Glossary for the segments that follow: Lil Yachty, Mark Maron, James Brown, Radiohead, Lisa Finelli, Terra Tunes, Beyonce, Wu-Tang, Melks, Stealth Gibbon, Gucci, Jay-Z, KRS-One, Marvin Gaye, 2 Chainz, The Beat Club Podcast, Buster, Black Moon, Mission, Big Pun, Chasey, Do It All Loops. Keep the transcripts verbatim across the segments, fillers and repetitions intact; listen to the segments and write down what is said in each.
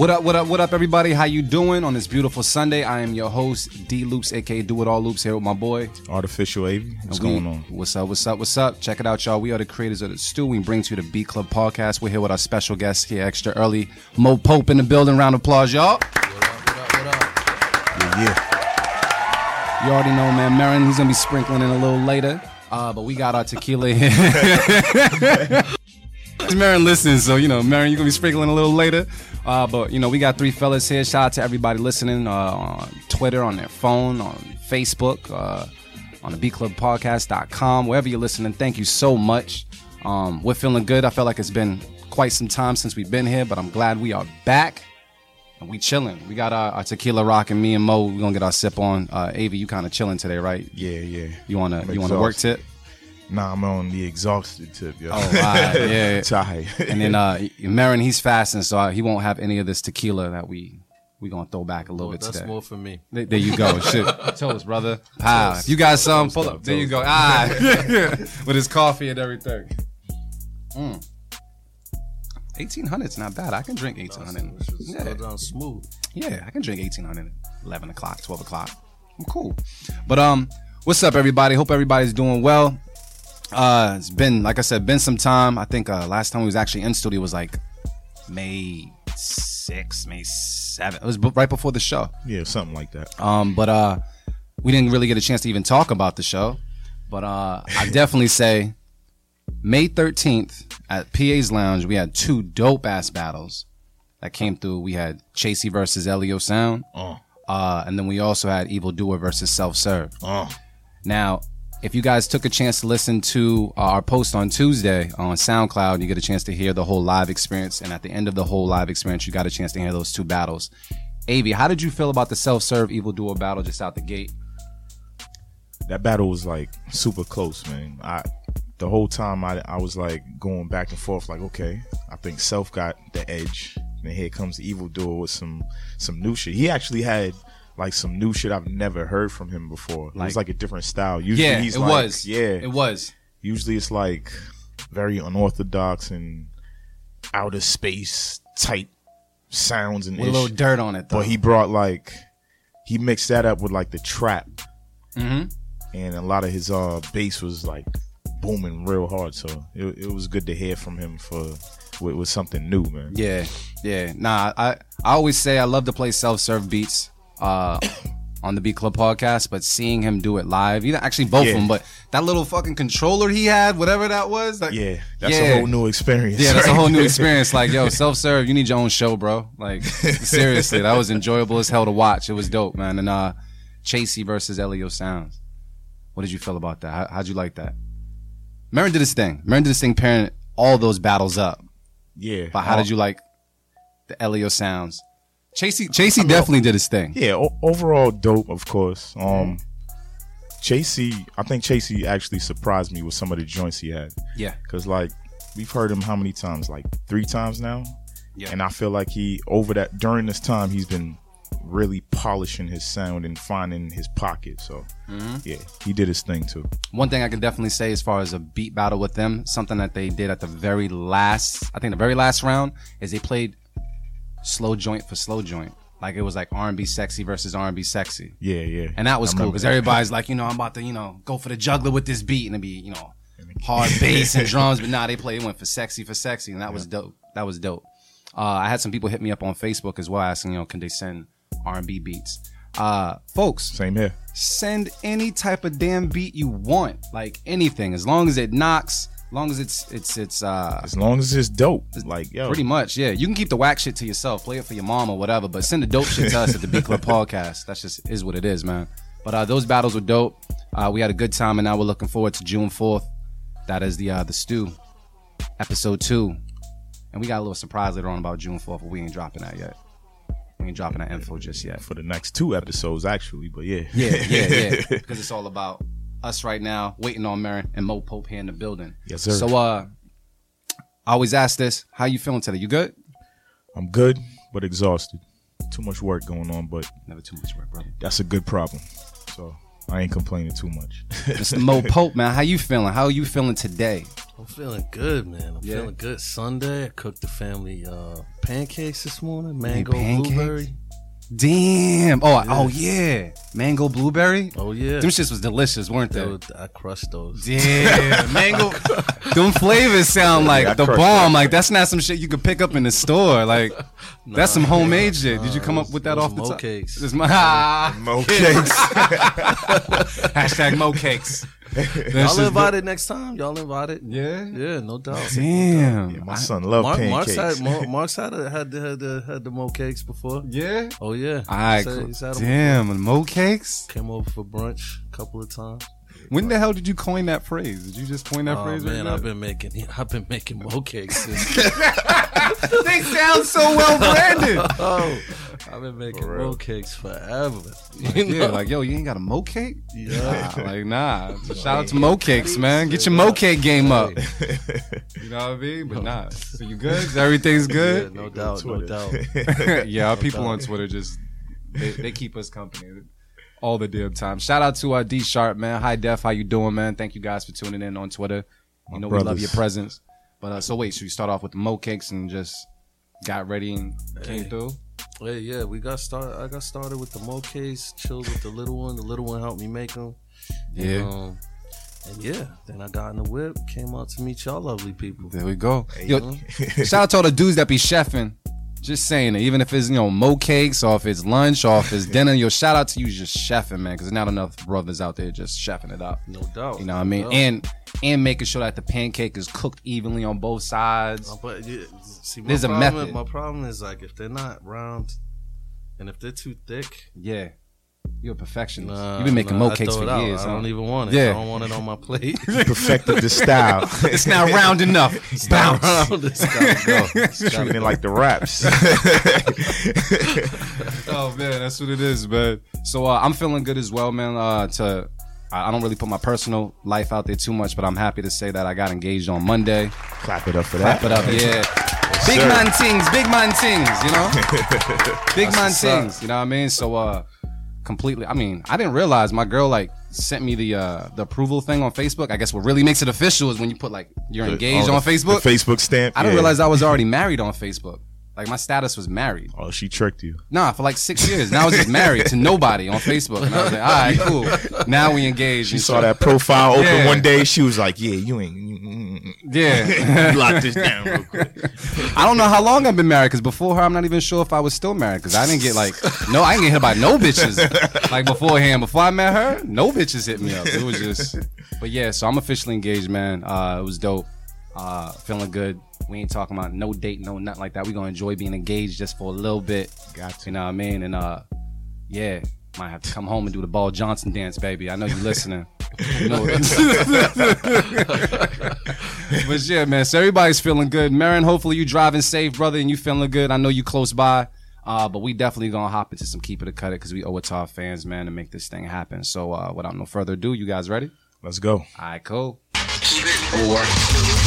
What up, what up, what up, everybody? How you doing on this beautiful Sunday? I am your host, D Loops, aka Do It All Loops, here with my boy, Artificial A V. What's we, going on? What's up, what's up, what's up? Check it out, y'all. We are the creators of The Stew. We bring to you the Beat Club Podcast. We're here with our special guest here extra early, Mo Pope in the building. Round of applause, y'all. What up, what up, what up? Yeah, yeah. You already know, man. Marin, he's going to be sprinkling in a little later, uh, but we got our tequila here. Marin listens, so you know, Marin, you're gonna be sprinkling a little later. Uh, but you know, we got three fellas here. Shout out to everybody listening uh, on Twitter, on their phone, on Facebook, uh, on the beat club podcast dot com, wherever you're listening. Thank you so much. Um, we're feeling good. I felt like it's been quite some time since we've been here, but I'm glad we are back and we chilling. We got our, our tequila rocking. Me and Mo, we're gonna get our sip on. Uh, Avi, you kind of chilling today, right? Yeah, yeah. You wanna, you wanna work tip? Nah, I'm on the exhausted tip, yo. Oh, right. Yeah. Tired. And then uh, Marin, he's fasting, so he won't have any of this tequila that we we gonna throw back a little well, bit that's today. That's more for me. There, there you go. Shit. Toast, brother. Pow. Toast. You got some? Toast, pull up. Toast. There you go. Ah. With his coffee and everything. Mm. eighteen hundred's not bad. I can drink eighteen hundred. Yeah. Down smooth. Yeah, I can drink eighteen hundred at eleven o'clock, twelve o'clock. I'm cool. But um, what's up, everybody? Hope everybody's doing well. Uh, it's been, like I said, been some time. I think uh, last time we was actually in studio was like May sixth, May seventh. It was b- right before the show. Yeah, something like that. Um, But uh, we didn't really get a chance to even talk about the show. But uh, I definitely say May thirteenth at P A's Lounge, we had two dope-ass battles that came through. We had Chasey versus Elio Sound. Uh. Uh, and then we also had Evil Dewer versus Self Serve. Uh. Now, if you guys took a chance to listen to our post on Tuesday on SoundCloud, you get a chance to hear the whole live experience. And at the end of the whole live experience, you got a chance to hear those two battles. A V, how did you feel about the self-serve Evil Dewer battle just out the gate? That battle was like super close, man. I the whole time I, I was like going back and forth like, okay, I think Self got the edge. And here comes the Evil Dewer with some some new shit. He actually had like some new shit I've never heard from him before. Like, it was like a different style. Usually yeah, he's it like, was. Yeah, it was. Usually it's like very unorthodox and outer space type sounds and with ish. A little dirt on it, though. But he brought like, he mixed that up with like the trap. Mm-hmm. And a lot of his uh, bass was like booming real hard. So it, it was good to hear from him for... With, with something new, man. Yeah, yeah. Nah, I, I always say I love to play self-serve beats uh, on the Beat Club Podcast, but seeing him do it live, you know, actually both yeah. of them, but that little fucking controller he had, whatever that was. Like, yeah, that's yeah. a whole new experience. Yeah, that's right? a whole new experience. Like, yo, self-serve, you need your own show, bro. Like, seriously, that was enjoyable as hell to watch. It was dope, man. And uh, Chasey versus Elio Sounds. What did you feel about that? How, how'd you like that? Marin did this thing. Marin did this thing pairing all those battles up. Yeah. But how um, did you like the Elio Sounds? Chasey Chasey I mean, definitely did his thing. Yeah, o- overall dope, of course. Um Chasey, I think Chasey actually surprised me with some of the joints he had. Yeah. Cause like we've heard him how many times? Like three times now. Yeah. And I feel like he over that during this time he's been really polishing his sound and finding his pocket. So mm-hmm. yeah, he did his thing too. One thing I can definitely say as far as a beat battle with them, something that they did at the very last, I think the very last round, is they played slow joint for slow joint. Like it was like R and B sexy versus R and B sexy. Yeah, yeah. And that was I cool because everybody's like, you know, I'm about to, you know, go for the juggler with this beat and it'd be, you know, hard bass and drums. But nah, they played, it went for sexy for sexy and that yeah. was dope. That was dope. Uh, I had some people hit me up on Facebook as well asking, you know, can they send R and B beats. Uh, folks, same here. Send any type of damn beat you want, like anything, as long as it knocks, as long as it's it's it's uh as long as it's dope. Like yo. Pretty much, yeah. You can keep the whack shit to yourself, play it for your mom or whatever, but send the dope shit to us at the Beat Club Podcast. That's just is what it is, man. But uh, those battles were dope. Uh, we had a good time and now we're looking forward to June fourth. That is the uh, the Stew episode two. And we got a little surprise later on about June fourth, but we ain't dropping that yet. We ain't dropping that info just yet. For the next two episodes, actually, but yeah. Yeah, yeah, yeah. Because it's all about us right now, waiting on Marin and Mo Pope here in the building. Yes, sir. So uh, I always ask this, how you feeling today? You good? I'm good, but exhausted. Too much work going on, but... Never too much work, brother. That's a good problem. So I ain't complaining too much. Mister Mo Pope, man, how you feeling? How are you feeling today? I'm feeling good, man. I'm yeah. feeling good. Sunday, I cooked the family uh, pancakes this morning. Mango blueberry. Damn. Oh, yes. I, oh yeah. Mango blueberry. Oh yeah. Them shits was delicious, weren't they? Dude, I crushed those. Damn. Mango. Them flavors sound like yeah, the bomb. That. Like that's not some shit you could pick up in the store. Like nah, that's some homemade yeah, shit. Nah, Did you come was, up with that off the top? Mo cakes. This my ah, Mo cakes. Hashtag Mo cakes. That's Y'all invited next time. Y'all invited. Yeah. Yeah, no doubt. Damn. Yeah, my son loved Mark, pancakes. Mark's had, Mark's had, had, had, had, had the Mo cakes before. Yeah. Oh, yeah. I said, had damn, the Mo cakes? Came over for brunch a couple of times. When the hell did you coin that phrase? Did you just coin that oh, phrase? Man, right I've been making, I've been making Mo cakes. Since they sound so well branded. Oh, I've been making Mo cakes forever. Like, you know? Yeah, like yo, you ain't got a Mo cake? Yeah, nah, like nah. Shout like, out to Mo cakes, man. Get your Mo cake game up. You know what I mean? But nah. So you good? Everything's good. Yeah, no doubt, no doubt. Yeah, our no people doubt. on Twitter just they, they keep us company. All the damn time. Shout out to our D Sharp, man. Hi Def, how you doing, man? Thank you guys for tuning in on Twitter. You My know brothers. We love your presence. But uh, so wait, should we start off with the Mo cakes and just got ready and came hey. through? Hey, yeah, we got started. I got started with the Mo cakes, chilled with the little one. The little one helped me make them. Yeah. And, um, and yeah, then I got in the whip, came out to meet y'all lovely people. There we go. Hey, yo, shout out to all the dudes that be chefing. Just saying it, even if it's, you know, Mo cakes, or if it's lunch, or if it's dinner, yo, shout out to you just chefing, man, because there's not enough brothers out there just chefing it up. No doubt. You know what I mean? No. And and making sure that the pancake is cooked evenly on both sides. Uh, but yeah, see, my there's problem, a method. My problem is, like, if they're not round and if they're too thick. Yeah. You're a perfectionist. Nah, You've been making nah, Mo cakes for out. years. I huh? don't even want it. Yeah. I don't want it on my plate. You perfected the style. It's not round enough. It's bounce. Round. It's gotta go. It's treating it like the raps. Oh man, that's what it is, man. So uh, I'm feeling good as well, man. Uh, to I, I don't really put my personal life out there too much, but I'm happy to say that I got engaged on Monday. Clap it up for that. Clap it up, yeah. Yes, big sir. man things, big man things, you know. Big that's man things, you know what I mean. So. uh Completely. I mean, I didn't realize my girl like sent me the uh, the approval thing on Facebook. I guess what really makes it official is when you put like you're engaged oh, on Facebook. The Facebook stamp. I didn't yeah. realize I was already married on Facebook. Like my status was married. Oh, she tricked you. Nah, for like six years. Now I was just married to nobody on Facebook. And I was like, all right, cool. Now we engaged. She saw so, that profile open yeah. one day. She was like, yeah, you ain't. You, mm, yeah. Lock this down real quick. I don't know how long I've been married because before her, I'm not even sure if I was still married because I didn't get like, no, I didn't get hit by no bitches like beforehand. Before I met her, no bitches hit me up. It was just, but yeah, so I'm officially engaged, man. Uh, it was dope. Uh, feeling good. We ain't talking about no date, no nothing like that. We gonna enjoy being engaged just for a little bit. Gotcha. You know what I mean? And uh, yeah, might have to come home and do the Ball Johnson dance, baby. I know you listening. You know but yeah, man. So everybody's feeling good. Marin, hopefully you driving safe, brother, and you feeling good. I know you close by. Uh, but we definitely gonna hop into some keep it or cut it because we owe it to our fans, man, to make this thing happen. So uh, without no further ado, you guys ready? Let's go. All right, cool. Keep it. Or-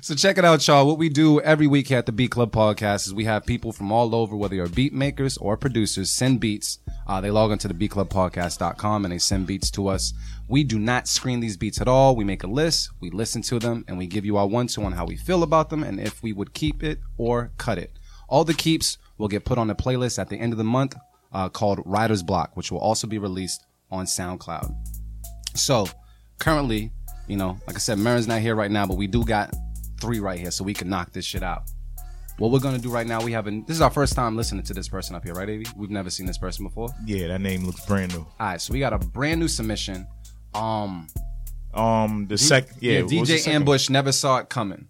So check it out, y'all. What we do every week here at the Beat Club Podcast is we have people from all over, whether you're beat makers or producers, send beats. Uh, they log into the beat club podcast dot com and they send beats to us. We do not screen these beats at all. We make a list, we listen to them, and we give you our one-to-one how we feel about them and if we would keep it or cut it. All the keeps will get put on a playlist at the end of the month uh, called Writer's Block, which will also be released on SoundCloud. So currently, you know, like I said, Marin's not here right now, but we do got three right here, so we can knock this shit out. What we're gonna do right now, we haven't. This is our first time listening to this person up here, right, A B? We've never seen this person before. Yeah, that name looks brand new. All right, so we got a brand new submission. Um, um, the D- second, yeah, yeah D J second Ambush one? Never saw it coming.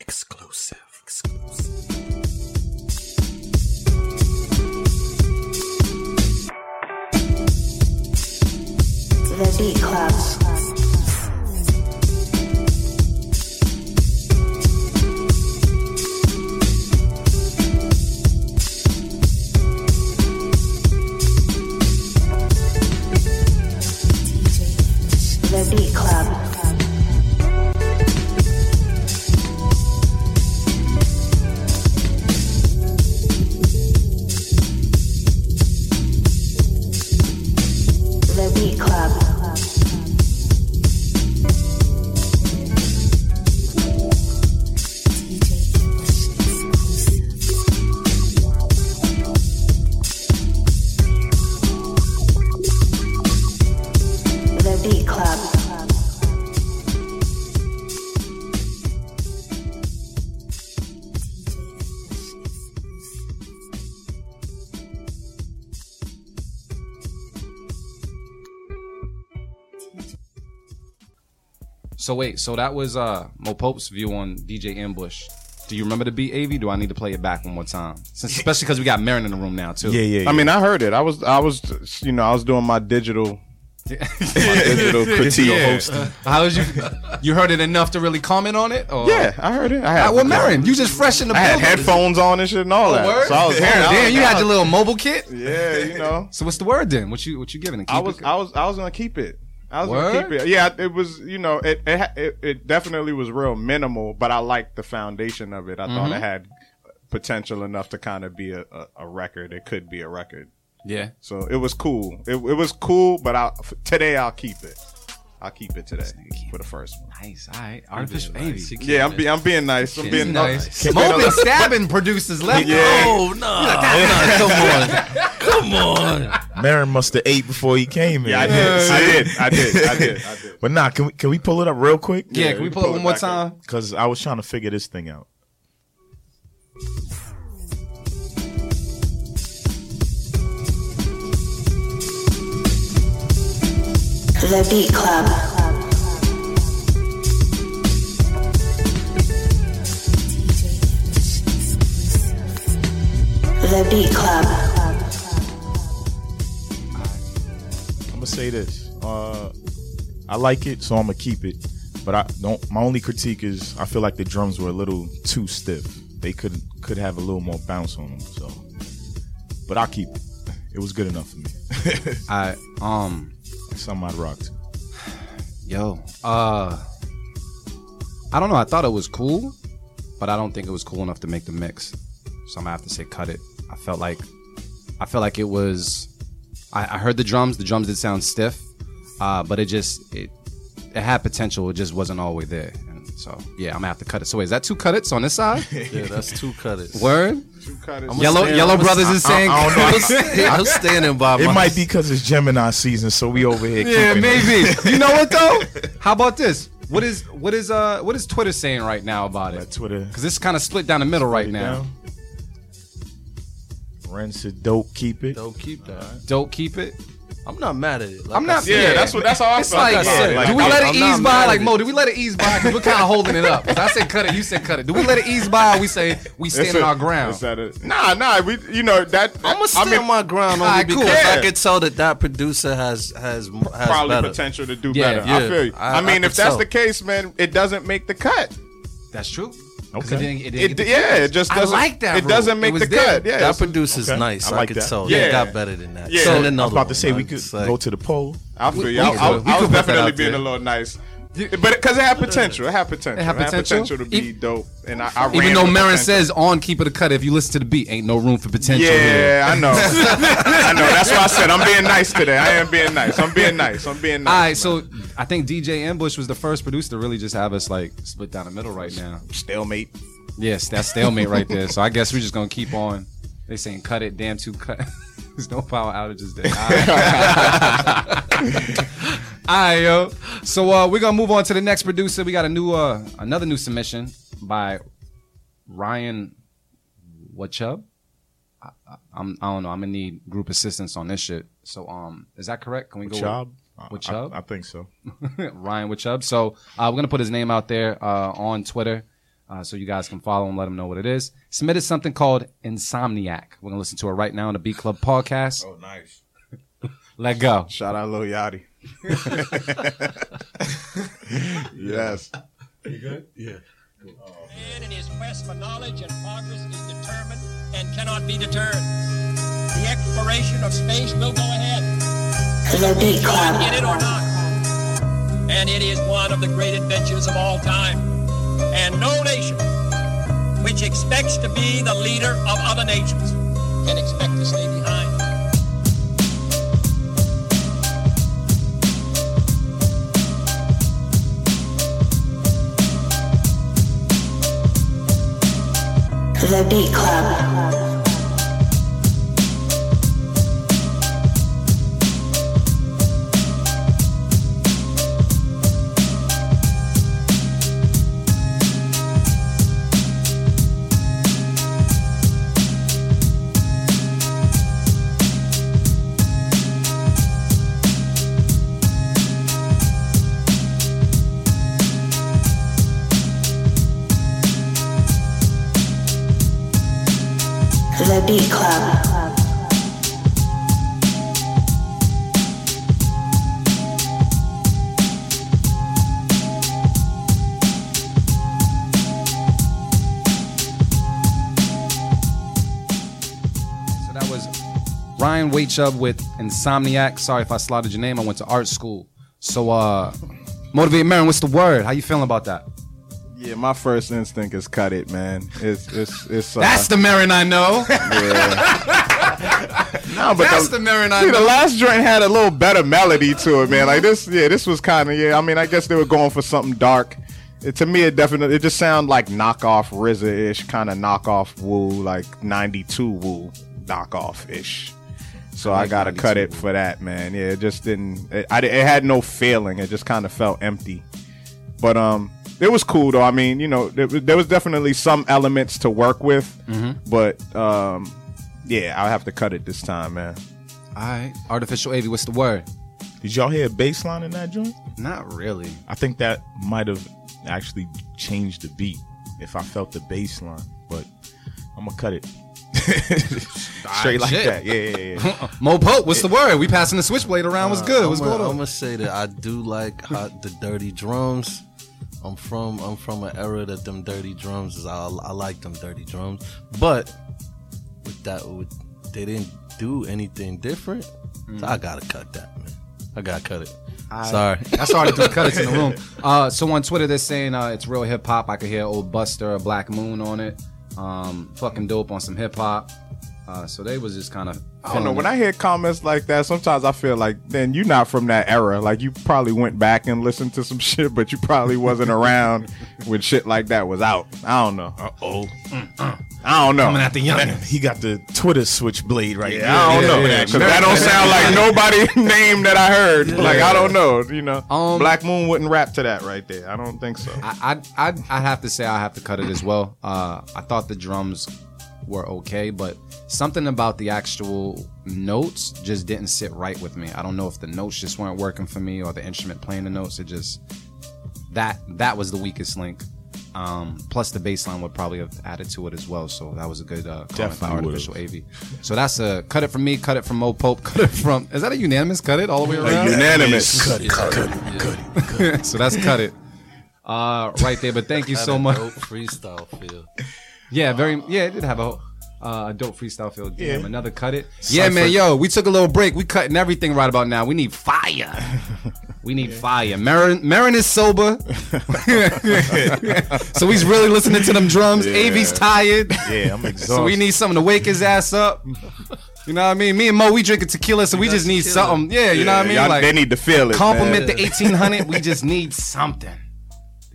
Exclusive, exclusive. The Beat Club. So wait, so that was uh, Mo Pope's view on D J Ambush. Do you remember the beat, A V? Do I need to play it back one more time? Since, especially because we got Marin in the room now too. Yeah, yeah. yeah. I mean, I heard it. I was, I was, you know, I was doing my digital. digital critique yeah. host. How was you? You heard it enough to really comment on it? Or? Yeah, I heard it. I had. Well, Marin, you just fresh in the. I had headphones on and shit and all oh, that. Word? So I was. Damn, damn you had your little mobile kit. Yeah, you know. So what's the word then? What you what you giving? Keep I was it? I was I was gonna keep it. I was word? gonna keep it. Yeah, it was. You know, it it it definitely was real minimal, but I liked the foundation of it. I mm-hmm. thought it had potential enough to kind of be a, a, a record. It could be a record. Yeah. So it was cool. It, it was cool, but I today I'll keep it. I'll keep it today for the first one. Nice. All right. Artificial A V. Yeah, I'm, be, I'm being nice. I'm being nice. nice. Mo been stabbing producers left. Yeah. Oh, no. Like, come on. Come on. Marin must have ate before he came in. Yeah, I did. I did. I did. I did. I did. But nah, can we, can we pull it up real quick? Yeah, yeah can we pull, pull it one more time? Because I was trying to figure this thing out. The Beat Club. The Beat Club. I'm gonna say this. Uh, I like it, so I'm gonna keep it. But I don't. My only critique is I feel like the drums were a little too stiff. They could could have a little more bounce on them. So, but I'll keep it. It was good enough for me. I um. Something I'd rock to. Yo, uh, I don't know. I thought it was cool, but I don't think it was cool enough to make the mix. So I'm gonna have to say cut it. I felt like, I felt like it was. I, I heard the drums. The drums did sound stiff, uh, but it just it it had potential. It just wasn't all the way there. And so yeah, I'm gonna have to cut it. So wait, is that two cut its on this side? Yeah, that's two cut its. Word. Yellow stand, Yellow I'm Brothers st- is saying I, I, I don't know. I'm standing by. It my... might be because it's Gemini season, so we over here. Yeah, maybe. Up. You know what though? How about this? What is what is uh what is Twitter saying right now about it? Like Twitter, because it's kind of split down the middle right now. Down. Rinse it, dope, keep it. Don't keep that. Right. Don't keep it. I'm not mad at it. Like I'm not. Yeah, yeah, that's what. That's how I feel. Like, yeah, like, do we let it I'm ease by? Like Mo, do we let it ease by? Because we're kind of holding it up. I said cut it. You said cut it. Do we let it ease by? Or we say we stand on our ground. Is that it? Nah, nah. We, you know that. I'm gonna stand on my ground only right, because cool. yeah. I could tell that that producer has has, has probably better. potential to do yeah, better. Yeah, I feel you. I, I mean, I if that's tell. the case, man, it doesn't make the cut. That's true. Okay. It didn't, it didn't it, yeah, it just doesn't. I like that. It rule. doesn't make it the there. cut. Yeah, that producer's okay. nice. I, like I could that. tell. Yeah, it got better than that. Yeah, so, I was about one. to say we could like, go to the poll. I feel you. I, I, I, I was definitely being there. a little nice, but because it had potential. It had potential. It had potential, it had potential to be it, dope. And I, I even though Marin says on keep it a cut, if you listen to the beat, ain't no room for potential. Yeah, I know. I know. That's why I said I'm being nice today. I am being nice. I'm being nice. I'm being nice. All right, so. I think D J Ambush was the first producer to really just have us like split down the middle right now. Stalemate. Yes, that's stalemate right there. So I guess we're just gonna keep on. They saying cut it, damn too cut. There's no power outages there. All right. All right, yo. So uh, we're gonna move on to the next producer. We got a new, uh, another new submission by Ryan Wachub. I, I, I'm, I don't know. I'm gonna need group assistance on this shit. So um, is that correct? Can we Wachub? go? With- Wachub? I, I think so. Ryan Wachub. So uh, we're going to put his name out there uh, on Twitter uh, so you guys can follow him, let him know what it is. Submitted something called Insomniac. We're going to listen to it right now on the Beat Club Podcast. Oh, nice. Let go. Shout out Lil Yachty. Yes. You good? Yeah. Cool. Oh. Man in his quest for knowledge and progress is determined and cannot be deterred. The exploration of space will go ahead. The Beat Club. In it or not. And it is one of the great adventures of all time. And no nation which expects to be the leader of other nations can expect to stay behind. The Beat Club. The Beat Club. So that was Ryan Wachub with Insomniac. Sorry if I slaughtered your name. I went to art school. So, uh, Motivate Marin, what's the word? How you feeling about that? Yeah, my first instinct is cut it, man. It's it's it's. Uh, That's the Marin I know. Yeah. no, but That's the, the Marin I see, know. The last joint had a little better melody to it, man. Like this, yeah, this was kind of yeah. I mean, I guess they were going for something dark. It, to me, it definitely it just sounded like knockoff R Z A-ish, kind of knockoff Wu, like ninety-two Wu knockoff-ish. So I, like I gotta cut it for that, man. Yeah, it just didn't. It, I, it had no feeling. It just kind of felt empty. But um. It was cool, though. I mean, you know, there, there was definitely some elements to work with. Mm-hmm. But, um, yeah, I'll have to cut it this time, man. All right. Artificial A V, what's the word? Did y'all hear a bass line in that joint? Not really. I think that might have actually changed the beat if I felt the bass line. But I'm going to cut it. Straight like shit. That. Yeah, yeah, yeah. Mo Pope, what's the word? We passing the switchblade around. What's good? Uh, what's gonna, going on? I'm going to say that I do like hot, the dirty drums. I'm from I'm from an era that them dirty drums is I, I like them dirty drums, but with that with, they didn't do anything different, mm. so I gotta cut that, man. I gotta cut it. I, Sorry, I started doing cut it in the room. Uh, so on Twitter they're saying uh, it's real hip hop. I could hear Old Buster or Black Moon on it. Um, fucking dope on some hip hop. Uh, so they was just kind of. I don't know. It. When I hear comments like that, sometimes I feel like, then you're not from that era. Like you probably went back and listened to some shit, but you probably wasn't around when shit like that was out. I don't know. Uh oh. Mm-mm. I don't know. Coming at the young, he got the Twitter switchblade right. Yeah, here. I don't yeah, know yeah, because yeah. that don't sound like nobody's name that I heard. Yeah. Like I don't know. You know, um, Black Moon wouldn't rap to that right there. I don't think so. I I I have to say I have to cut it as well. Uh, I thought the drums were okay, but something about the actual notes just didn't sit right with me. I don't know if the notes just weren't working for me or the instrument playing the notes. It just that that was the weakest link. Um, plus the bass line would probably have added to it as well. So that was a good uh, comment for Artificial A V. So that's a cut it from me, cut it from Mo Pope, cut it from is that a unanimous cut it all the way around? A unanimous cut it, cut it, cut it. Cut it, cut it. So that's cut it uh, right there. But thank you so much. Freestyle feel. Yeah, very. Yeah, it did have a uh, dope freestyle feel. Damn, yeah. Another cut it. Cypher. Yeah, man. Yo, we took a little break. We cutting everything right about now. We need fire. We need yeah. fire. Marin, Marin is sober, so he's really listening to them drums. Yeah. A V's tired. Yeah, I'm exhausted. So we need something to wake his ass up. You know what I mean? Me and Mo, we drinking tequila, so we just tequila. Need something. Yeah, you yeah, know what I mean? Like, they need to feel it. Compliment man. The eighteen hundred. We just need something.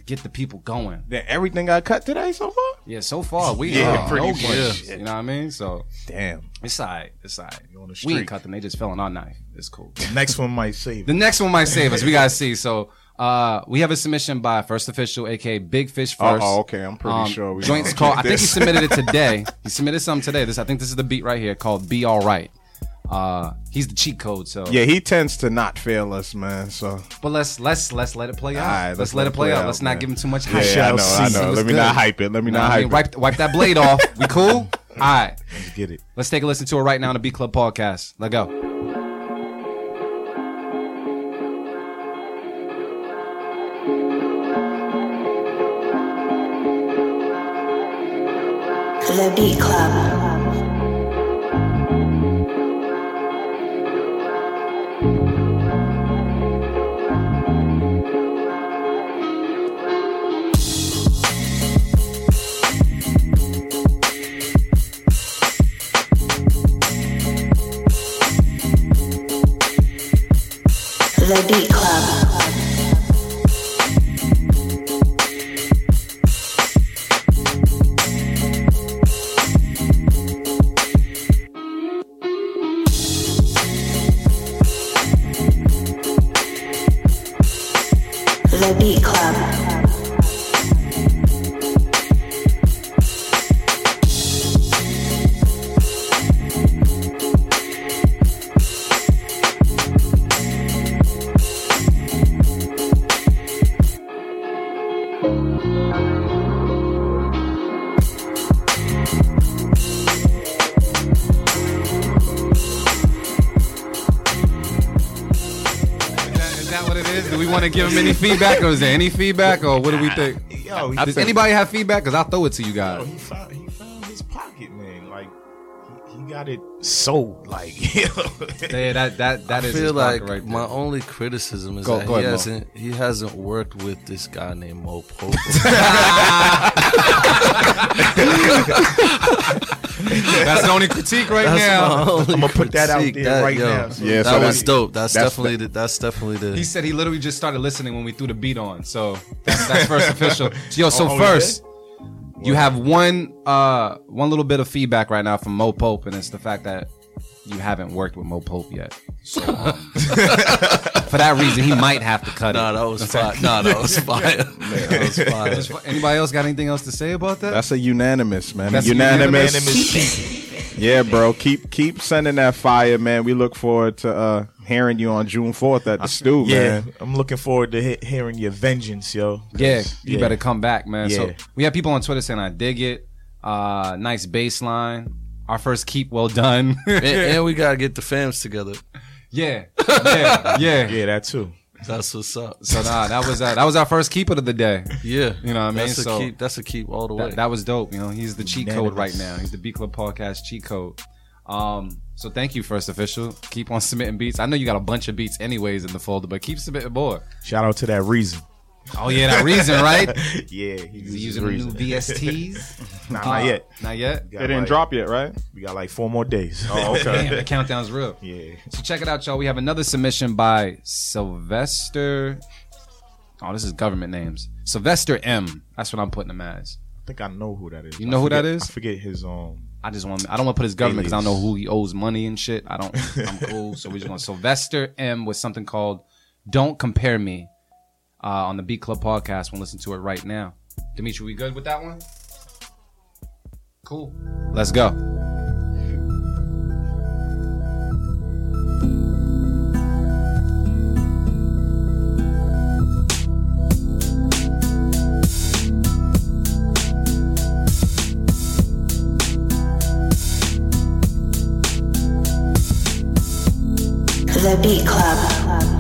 Get the people going. Then everything got cut today so far? Yeah, so far. We yeah, are no much. You know what I mean? So damn. It's all right. It's all right. You're on the street. We ain't cut them. They just fell on our knife. It's cool. The next one might save The next one might save us. We got to see. So uh, we have a submission by First Official, a k a. Big Fish First. Oh, okay. I'm pretty um, sure. We joints called. I think he submitted it today. He submitted something today. This I think this is the beat right here called Be All Right. Uh, he's the cheat code, so yeah, he tends to not fail us, man. So, but let's let's let's let it play out. All right, let's, let's let it play, play out. out. Let's man. Not give him too much hype. Yeah, I know, I know. Let me good. Not hype it. Let me no, not I mean, hype it. Wipe, wipe that blade off. We cool? All right, let's get it. Let's take a listen to it right now on the Beat Club Podcast. Let go. The Beat Club. The Beat Club. Do we want to give him any feedback, or is there any feedback, or what do we think? Yo, he, does anybody have feedback? Because I'll throw it to you guys. Yo, he, found, he found his pocket, man. Like he, he got it sold. Like, you know? Yeah, that that that I is. I feel his like right my there. Only criticism is go, that go he ahead, hasn't Mo. he hasn't worked with this guy named Mo Pope. That's the only critique right that's now. I'm gonna put that out there that, right yo, now. So yeah, that so was that, dope. That's, that's definitely the, that's definitely the. He said he literally just started listening when we threw the beat on. So that's, that's first official. Yo, so oh, first, you have one uh one little bit of feedback right now from Mo Pope, and it's the fact that you haven't worked with Mo Pope yet. So um, for that reason, he might have to cut nah, it. That was fire. Nah, that was fire. Man, that was fire. Anybody else got anything else to say about that? That's a unanimous, man. That's unanimous. unanimous. Yeah, bro. Keep keep sending that fire, man. We look forward to uh, hearing you on June fourth at the Stew, yeah, man. I'm looking forward to he- hearing your vengeance, yo. Yeah, you yeah. better come back, man. Yeah. So we have people on Twitter saying, I dig it. Uh, nice bass line. Our first keep, well done. and, and we got to get the fams together. Yeah, yeah, yeah. Yeah, that too. That's what's up. So, nah, that was uh, that was our first keeper of the day. Yeah. You know what I mean? That's a, so keep, that's a keep all the way. That, that was dope. You know, he's the cheat Unanimous. code right now. He's the Beat Club Podcast cheat code. Um, so thank you, First Official. Keep on submitting beats. I know you got a bunch of beats anyways in the folder, but keep submitting more. Shout out to that Reason. Oh, yeah, that Reason, right? Yeah. He's using Reason. New V S Ts. nah, uh, not yet. Not yet? It didn't like, drop yet, right? We got like four more days. Oh, okay. Damn, the countdown's real. Yeah. So check it out, y'all. We have another submission by Sylvester. Oh, this is government names. Sylvester M. That's what I'm putting him as. I think I know who that is. You know forget, who that is? I forget his... um. I just want... I don't want to put his government because I don't know who he owes money and shit. I don't... I'm cool. So we just want Sylvester M with something called Don't Compare Me. Uh, on the Beat Club Podcast. We'll listen to it right now. Dimitri, we good with that one? Cool. Let's go. The Beat Club.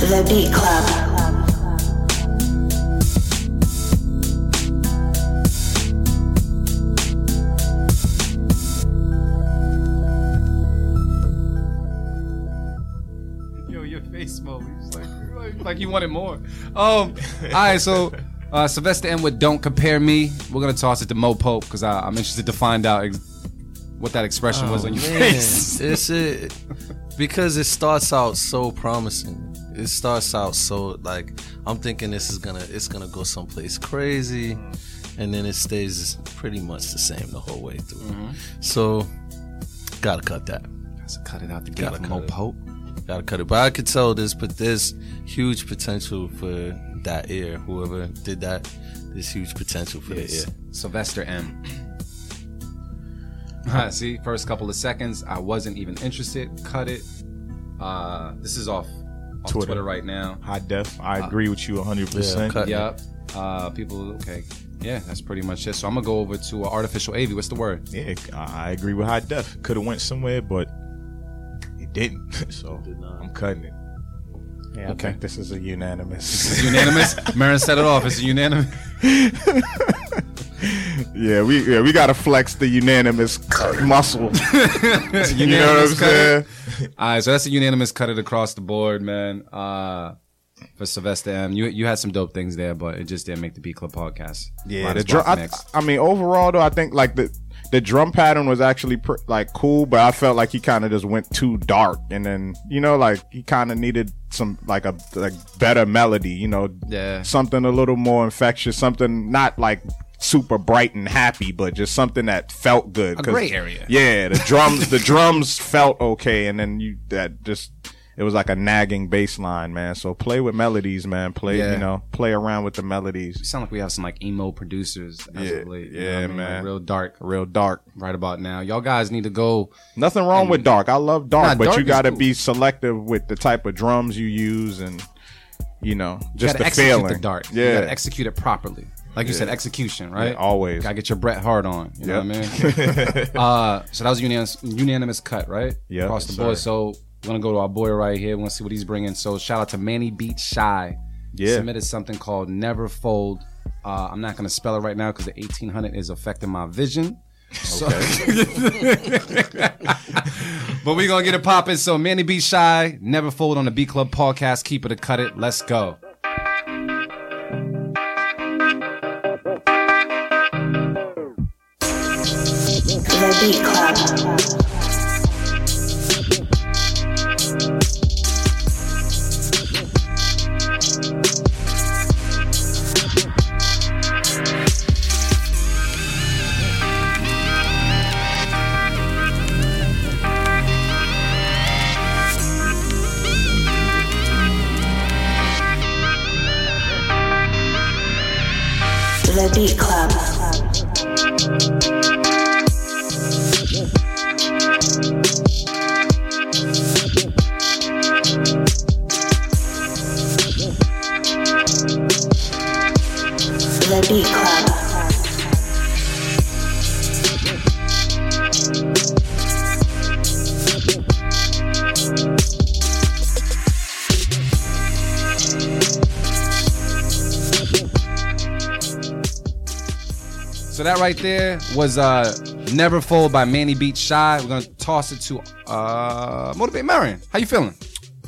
The Beat Club. Yo, your face, Mo. It's like, like you wanted more. Um, all right, so uh, Sylvester M with Don't Compare Me. We're going to toss it to Mo Pope because I'm interested to find out ex- what that expression oh, was on your man. face. It's it. Because it starts out so promising. It starts out so like I'm thinking this is gonna it's gonna go someplace crazy, and then it stays pretty much the same the whole way through. Mm-hmm. So gotta cut that. Gotta cut it out the gate from Mo Pope. Gotta cut it. But I could tell this, but there's huge potential for that ear. Whoever did that, there's huge potential for yes. the ear. Sylvester M. Right, see, first couple of seconds, I wasn't even interested. Cut it. Uh, this is off. Twitter. Twitter right now. High def. I uh, agree with you one hundred percent. Yeah, yep. Uh, people, okay. Yeah, that's pretty much it. So I'm going to go over to uh, Artificial A V. What's the word? Yeah, I agree with high def. Could have went somewhere, but it didn't. So Did not. I'm cutting it. Yeah, I okay. think this is a unanimous. This is unanimous? Marin set it off. It's a unanimous. Yeah, we yeah, we gotta flex the unanimous muscle. Unanimous, you know what I'm saying? All right, so that's a unanimous cut it across the board, man. Uh, for Sylvester M, you you had some dope things there, but it just didn't make the Beat Club Podcast. Yeah, the drum. I, I mean, overall though, I think like the the drum pattern was actually pr- like cool, but I felt like he kind of just went too dark, and then you know, like he kind of needed some like a like better melody, you know, yeah, something a little more infectious, something not like super bright and happy, but just something that felt good. A gray area. Yeah, the drums, the drums felt okay, and then you that just it was like a nagging bass line, man. So play with melodies, man. Play, yeah. you know, play around with the melodies. You sound like we have some like emo producers as yeah. of late. You yeah, know what I mean? man. Like real dark. Real dark. Right about now. Y'all guys need to go. Nothing wrong and, with dark. I love dark, nah, but dark you got to cool. be selective with the type of drums you use and, you know, just you the feeling. The dark. Yeah. You got to execute it properly. Like you yeah. said, execution, right? Yeah, always. Gotta get your Bret Hart on. You yep. know what I mean? uh, so that was a unanimous, unanimous cut, right? Yeah. Across the board. Right. So we're gonna go to our boy right here. We're gonna see what he's bringing. So shout out to Manny Beat Shy. Yeah. Submitted something called Never Fold. Uh, I'm not gonna spell it right now because the eighteen hundred is affecting my vision. Okay. So but we're gonna get it popping. So Manny Beat Shy, Never Fold on the Beat Club Podcast. Keep it or cut it. Let's go. The Beat Club. The Beat Club. The Beat Club. So that right there was uh, Never Fold by Manny Beat Shy. We're going to toss it to uh, Motivate Marion. How you feeling?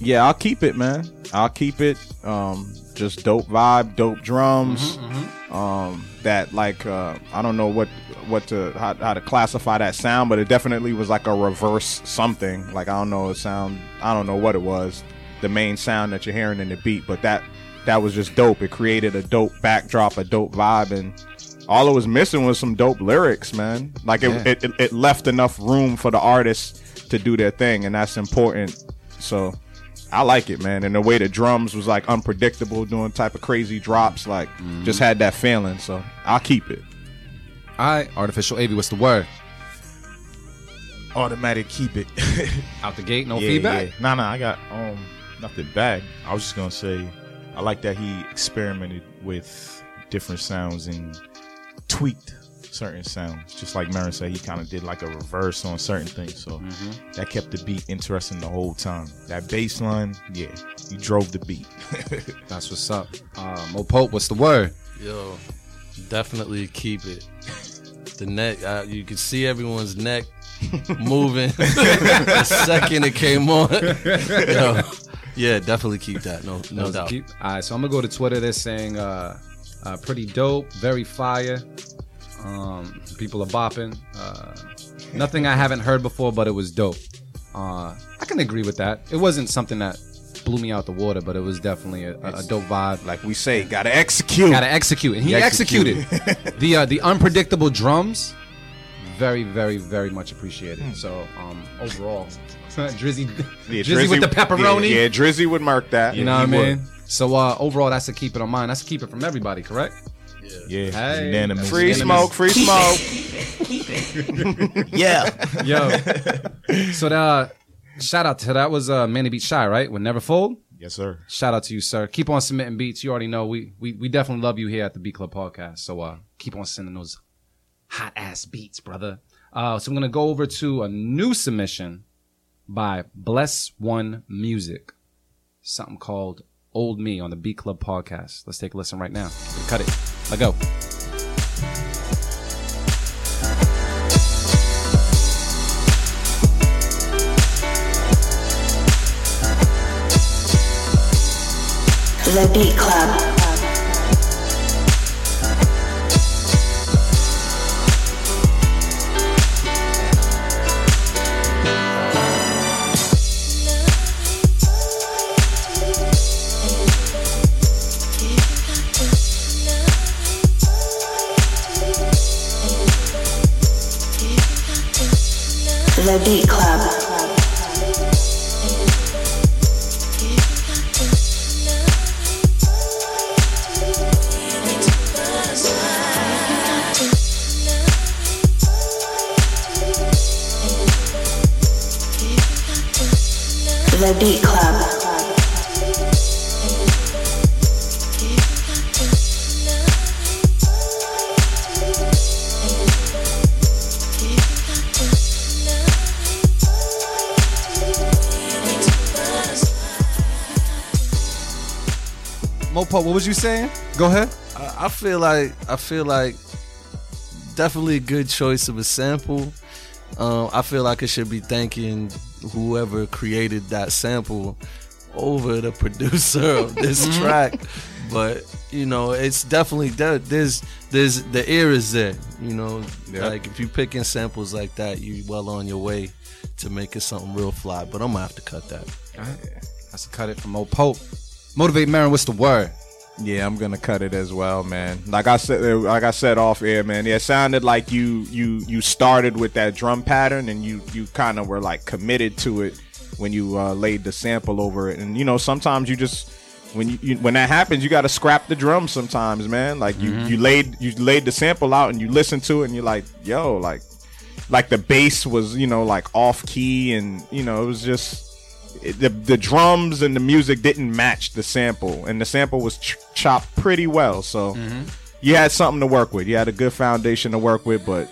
Yeah, I'll keep it, man. I'll keep it. Um, just dope vibe, dope drums. Mm-hmm, mm-hmm. Um, that like uh, I don't know what what to how, how to classify that sound, but it definitely was like a reverse something. Like I don't know a sound, I don't know what it was, the main sound that you're hearing in the beat, but that that was just dope. It created a dope backdrop, a dope vibe, and all it was missing was some dope lyrics, man. Like it yeah. it, it, it left enough room for the artists to do their thing, and that's important. So I like it, man. And the way the drums was like unpredictable, doing type of crazy drops, like mm-hmm. just had that feeling. So I'll keep it. All right, Artificial A V, what's the word? Automatic keep it. Out the gate, no yeah, feedback? Yeah. Nah, nah, I got um nothing back. I was just going to say, I like that he experimented with different sounds and tweaked certain sounds. Just like Marin said, he kind of did like a reverse on certain things, so mm-hmm. that kept the beat interesting the whole time. That bass line, yeah, you drove the beat. That's what's up. uh, Mo Pope, what's the word? Yo, definitely keep it. The neck, uh, you could see everyone's neck moving the second it came on. Yo, yeah, definitely keep that. No, no Those doubt keep- alright, so I'm gonna go to Twitter. They're saying uh, uh, pretty dope, very fire. Um, people are bopping. Uh, nothing I haven't heard before, but it was dope. Uh, I can agree with that. It wasn't something that blew me out the water, but it was definitely a, a dope vibe. Like we say, gotta execute. Gotta execute, and he execute. executed. the uh, the unpredictable drums, very, very, very much appreciated. Mm. So um, overall, Drizzy, yeah, Drizzy, Drizzy with the pepperoni. Yeah, yeah, Drizzy would mark that. You know what I mean? Would. So uh, overall, that's a keep it on mine. That's a keep it from everybody, correct? Yeah, hey, unanimous. Free unanimous. smoke, free keep smoke. It, keep it, keep it. Yeah, yo. So that shout out to that was uh, Manny Beat Shy, right? With Never Fold. Yes, sir. Shout out to you, sir. Keep on submitting beats. You already know we we we definitely love you here at the Beat Club Podcast. So uh, keep on sending those hot ass beats, brother. Uh, so I'm gonna go over to a new submission by Bless One Music. Something called Old Me on the Beat Club Podcast. Let's take a listen right now. Cut it. Let go. The Beat Club. The Beat Club. Beat Club. Mo Pope, what was you saying? Go ahead. I, I feel like I feel like definitely a good choice of a sample. Um, I feel like I should be thanking whoever created that sample over the producer of this track. But you know, it's definitely there's there's the ear is there. You know, yeah. Like if you're picking samples like that, you're well on your way to making something real fly. But I'm gonna have to cut that. All right. I have to cut it from Mo Pope. Motivate Marin, what's the word? Yeah, I'm gonna cut it as well, man. Like I said, like I said off air, man. It sounded like you you you started with that drum pattern and you you kind of were like committed to it when you uh, laid the sample over it. And you know, sometimes you just when you, you when that happens, you got to scrap the drum sometimes, man. Like you mm-hmm. you laid you laid the sample out and you listen to it and you're like, yo, like like the bass was, you know, like off key, and you know it was just. The, the drums and the music didn't match the sample, and the sample was ch- chopped pretty well. So mm-hmm. you had something to work with. You had a good foundation to work with, but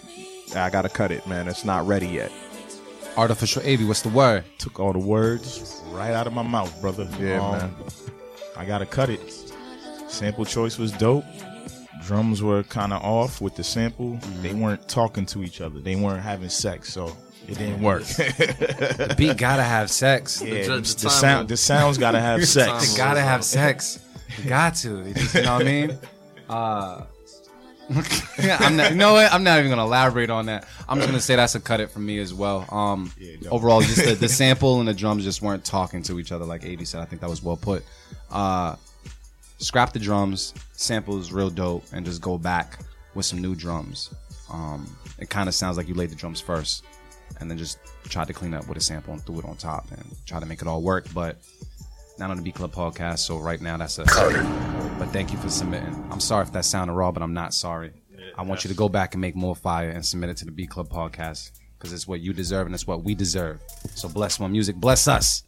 I gotta cut it, man. It's not ready yet. Artificial A V, what's the word? Took all the words right out of my mouth, brother. Yeah, um, man. I gotta cut it. Sample choice was dope. Drums were kind of off with the sample. Mm-hmm. They weren't talking to each other. They weren't having sex. So. It didn't work. The beat gotta have sex. Yeah, the, the, the sound, the sounds gotta have sex. It gotta have sex. It got to. It just, you know what I mean? Uh, I'm not. You know what? I'm not even gonna elaborate on that. I'm just gonna say that's a cut it for me as well. Um, yeah, overall, just the, the sample and the drums just weren't talking to each other, like A D said. I think that was well put. Uh, scrap the drums. Sample is real dope, and just go back with some new drums. Um, it kind of sounds like you laid the drums first. And then just tried to clean up with a sample and threw it on top and try to make it all work. But not on the Beat Club podcast, so right now that's a but thank you for submitting. I'm sorry if that sounded raw, but I'm not sorry. It, I want you to go back and make more fire and submit it to the Beat Club podcast because it's what you deserve and it's what we deserve. So bless my music. Bless us.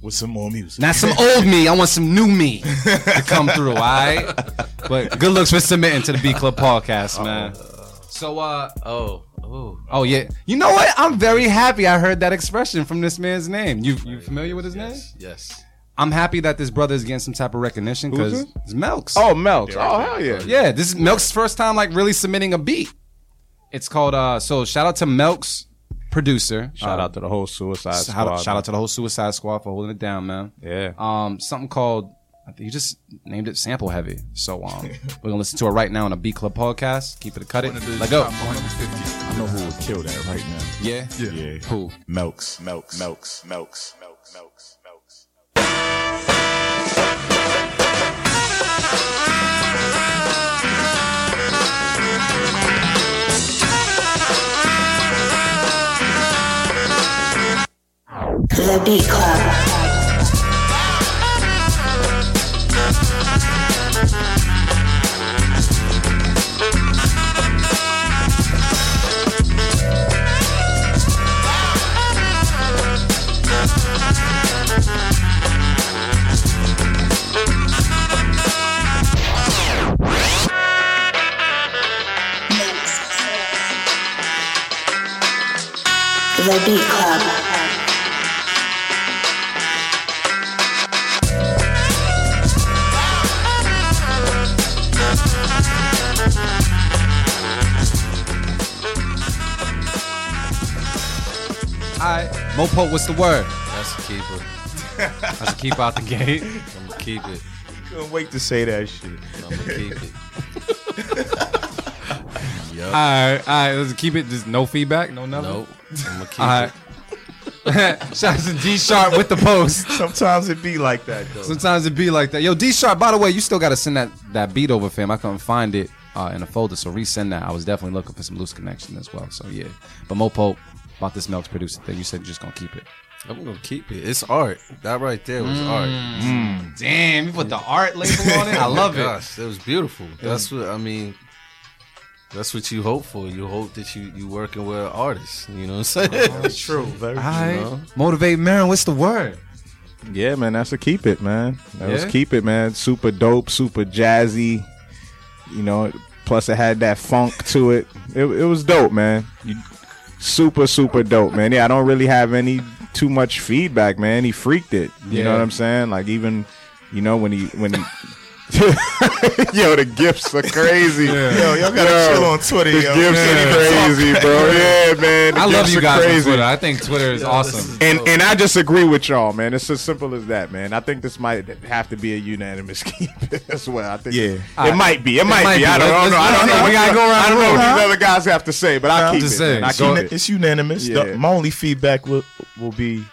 With some more music. Not some old me. I want some new me to come through, all right? But good looks for submitting to the Beat Club podcast, man. Oh. So, uh... Oh... Ooh. Oh, yeah. You know what? I'm very happy I heard that expression from this man's name. You you familiar with his yes, name? Yes. I'm happy that this brother is getting some type of recognition because it? it's Melks. Oh, Melks. Oh, hell yeah. Yeah, this is Melks' first time like really submitting a beat. It's called, uh. so shout out to Melks, producer. Shout uh, out to the whole Suicide Squad. Out, shout out to the whole Suicide Squad for holding it down, man. Yeah. Um, something called, I think you just named it Sample Heavy. So um, we're going to listen to it right now on a Beat Club podcast. Keep it a cut it. Let go. I know who would kill that right now. Yeah? Yeah. yeah. Who? Melks. Melks. Melks. Melks. Melks. Melks. Melks. The Beat Club. The Beat Club. Alright, Mo Pope, what's the word? That's a keeper. That's a keep out the gate. I'm gonna keep it. Couldn't wait to say that shit. I'm gonna keep it. Yep. Alright, alright, let's keep it. Just no feedback, no nothing. Nope. I'm gonna keep all it. Shout out to D Sharp with the post. Sometimes it be like that, though. Sometimes it be like that. Yo, D Sharp, by the way, you still gotta send that, that beat over, fam. I couldn't find it uh, in a folder, so resend that. I was definitely looking for some loose connection as well. So yeah. But Mo Pope, about this Melks producer thing, you said you're just gonna keep it. I'm gonna keep it. It's art. That right there was mm, art. Mm. Damn, you put the art label on it. I love oh my gosh, it. It was beautiful. Yeah. That's what I mean. That's what you hope for. You hope that you you working with an artist. You know what I'm saying? That's true. Very true. All right. Motivate Marin, what's the word? Yeah, man, that's a keep it, man. That yeah. was keep it, man. Super dope, super jazzy. You know, plus it had that funk to it. It, it was dope, man. You, super, super dope, man. Yeah, I don't really have any too much feedback, man. He freaked it. You yeah. know what I'm saying? Like even, you know, when he when. He, yo, the gifts are crazy. Yeah. Yo, y'all gotta yo, chill on Twitter. The yo. gifts yeah. are crazy, bro. Yeah, man. The I love you guys on Twitter. I think Twitter is yo, awesome. Is and dope. and I just agree with y'all, man. It's as simple as that, man. I think this might have to be a unanimous keep as well. I think. Yeah, it, I, it might be. It, it might, might be. be. I don't, I don't know. I don't know. We gotta go around. I don't know what these other guys have to say, but I keep it. I keep it. It's unanimous. My only feedback will will be.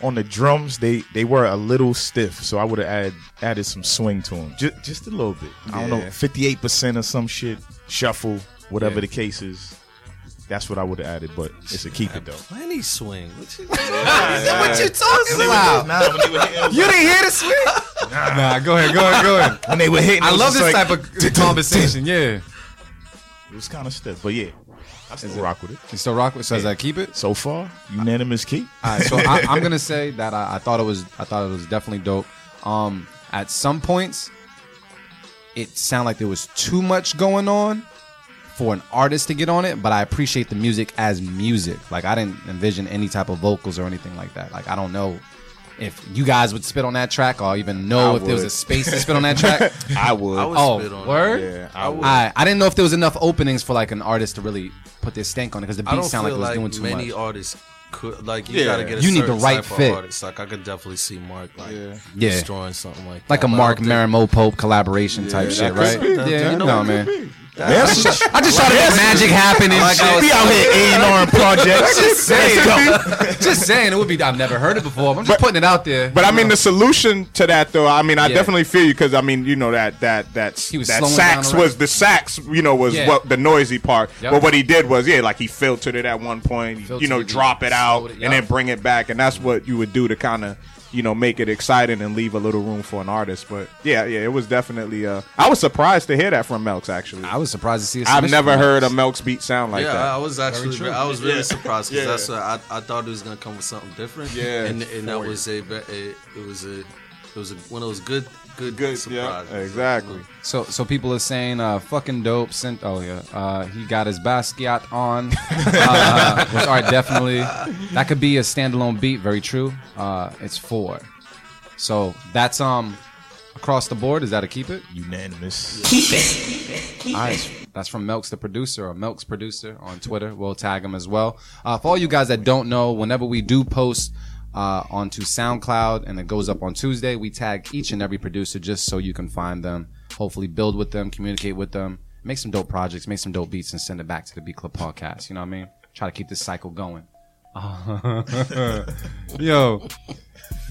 On the drums, they, they were a little stiff, so I would have add, added some swing to them. Just, just a little bit. Yeah. I don't know, fifty-eight percent or some shit, shuffle, whatever yeah. the case is. That's what I would have added, but it's a keep it, though. Plenty swing. What you, what you talking about? Nah, when they were hitting, you didn't hear the swing? Nah. nah, go ahead, go ahead, go ahead. When they were hitting, I love this type of conversation, yeah. It was kind of stiff, but yeah. I still is rock it, with it. You still rock with it? So yeah. does that keep it? So far, unanimous keep. All right, so I, I'm gonna say that I, I thought it was, I thought it was definitely dope. Um, at some points, it sounded like there was too much going on for an artist to get on it. But I appreciate the music as music. Like I didn't envision any type of vocals or anything like that. Like I don't know if you guys would spit on that track or even know I if would. there was a space to spit on that track. I would. I would oh, spit on word? It. Yeah, I would. I, I didn't know if there was enough openings for like an artist to really put their stank on it because the beat sounded like it was like doing too much. I don't feel like many artists could, like, you yeah. gotta get a you certain need the right type fit. of artist. Like, I could definitely see Mark, like, yeah. destroying something like that. Like a Mark Maron Mo Pope collaboration yeah, type shit, right? Be. Yeah, yeah you know, no, man. Be. That's that's just, I just try to make magic happen and like shit. Be out here A and R projects. Just saying, just saying, it would be. I've never heard it before. But I'm just but, putting it out there. But I mean, know. the solution to that, though. I mean, I yeah. definitely feel you because I mean, you know that that that was that sax was the sax. You know, was yeah. what the noisy part. Yep. But what he did was, yeah, like he filtered it at one point. Filtered you know, drop it out it, yep. and then bring it back, and that's what you would do to kind of. You know, make it exciting and leave a little room for an artist. But yeah, yeah, it was definitely. Uh, I was surprised to hear that from Melks. Actually, I was surprised to see. A I've never heard a Melks beat sound like yeah, that. Yeah, I was actually, I was really yeah. surprised because yeah. that's what I, I thought it was gonna come with something different. Yeah, and, and that was a, a, it was a, it was a, one of those good, good, good surprises. Yeah, exactly. So, so people are saying, uh, "Fucking dope." Sent oh yeah, uh, he got his Basquiat on. uh, which, all right, definitely. That could be a standalone beat. Very true. Uh, it's four. So that's um across the board. Is that a keep it? Unanimous. Keep it. Keep it. All right, that's from Melks, the producer, or Melks producer on Twitter. We'll tag him as well. Uh, for all you guys that don't know, whenever we do post. Uh, onto SoundCloud and it goes up on Tuesday. We tag each and every producer just so you can find them, hopefully build with them, communicate with them, make some dope projects, make some dope beats, and send it back to the Beat Club Podcast. You know what I mean? Try to keep this cycle going. Yo,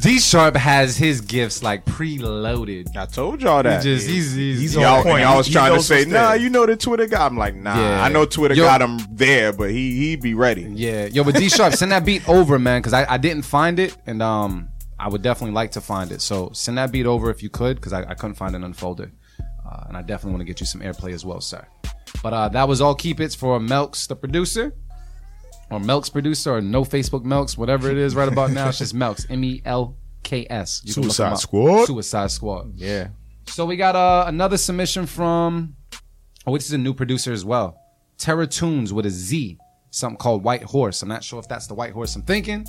D Sharp has his gifts like preloaded. I told y'all that. He just, yeah. he's, he's, he's y'all, on point. I was trying to say, nah, you know the Twitter guy. I'm like, nah, yeah. I know Twitter Yo, got him there, but he he be ready. Yeah. Yo, but D Sharp, send that beat over, man, because I, I didn't find it, and um, I would definitely like to find it. So send that beat over if you could, because I, I couldn't find an unfolder, uh, and I definitely want to get you some airplay as well, sir. But uh, that was all keep it's for Melks, the producer. Or Melks producer, or no Facebook Melks, whatever it is right about now. It's just Melks, M E L K S. You Suicide Squad. Suicide Squad. Yeah. So we got uh, another submission from, oh, which is a new producer as well. Terra Tunes with a Z, something called White Horse. I'm not sure if that's the White Horse I'm thinking,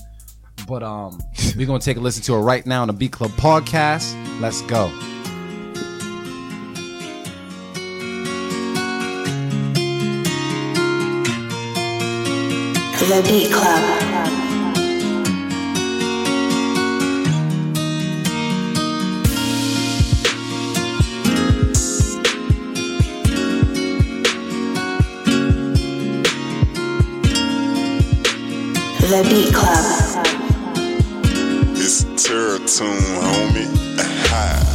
but um, we're going to take a listen to it right now on the Beat Club Podcast. Let's go. The Beat Club. The Beat Club. It's Terra Tunes, homie. Hi.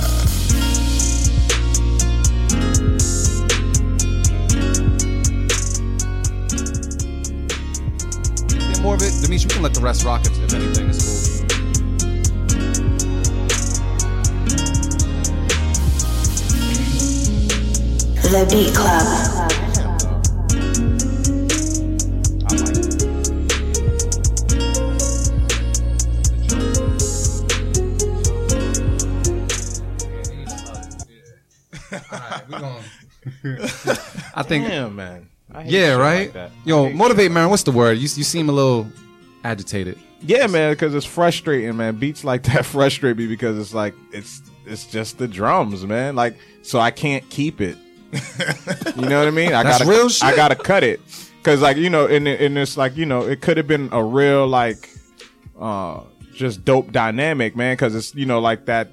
More of it, Demetri, we can let the rest rock if, if anything is cool. The Beat Club. I like it. All right, we gonna. I think. Damn, man. I yeah, right. Like Yo, motivate, man. What's the word? You you seem a little agitated. Yeah, man, because it's frustrating, man. Beats like that frustrate me because it's like it's it's just the drums, man. Like, so I can't keep it. You know what I mean? I That's gotta, real shit. I gotta cut it because, like, you know, and and it's like, you know, it could have been a real like, uh, just dope dynamic, man. Because it's, you know, like that.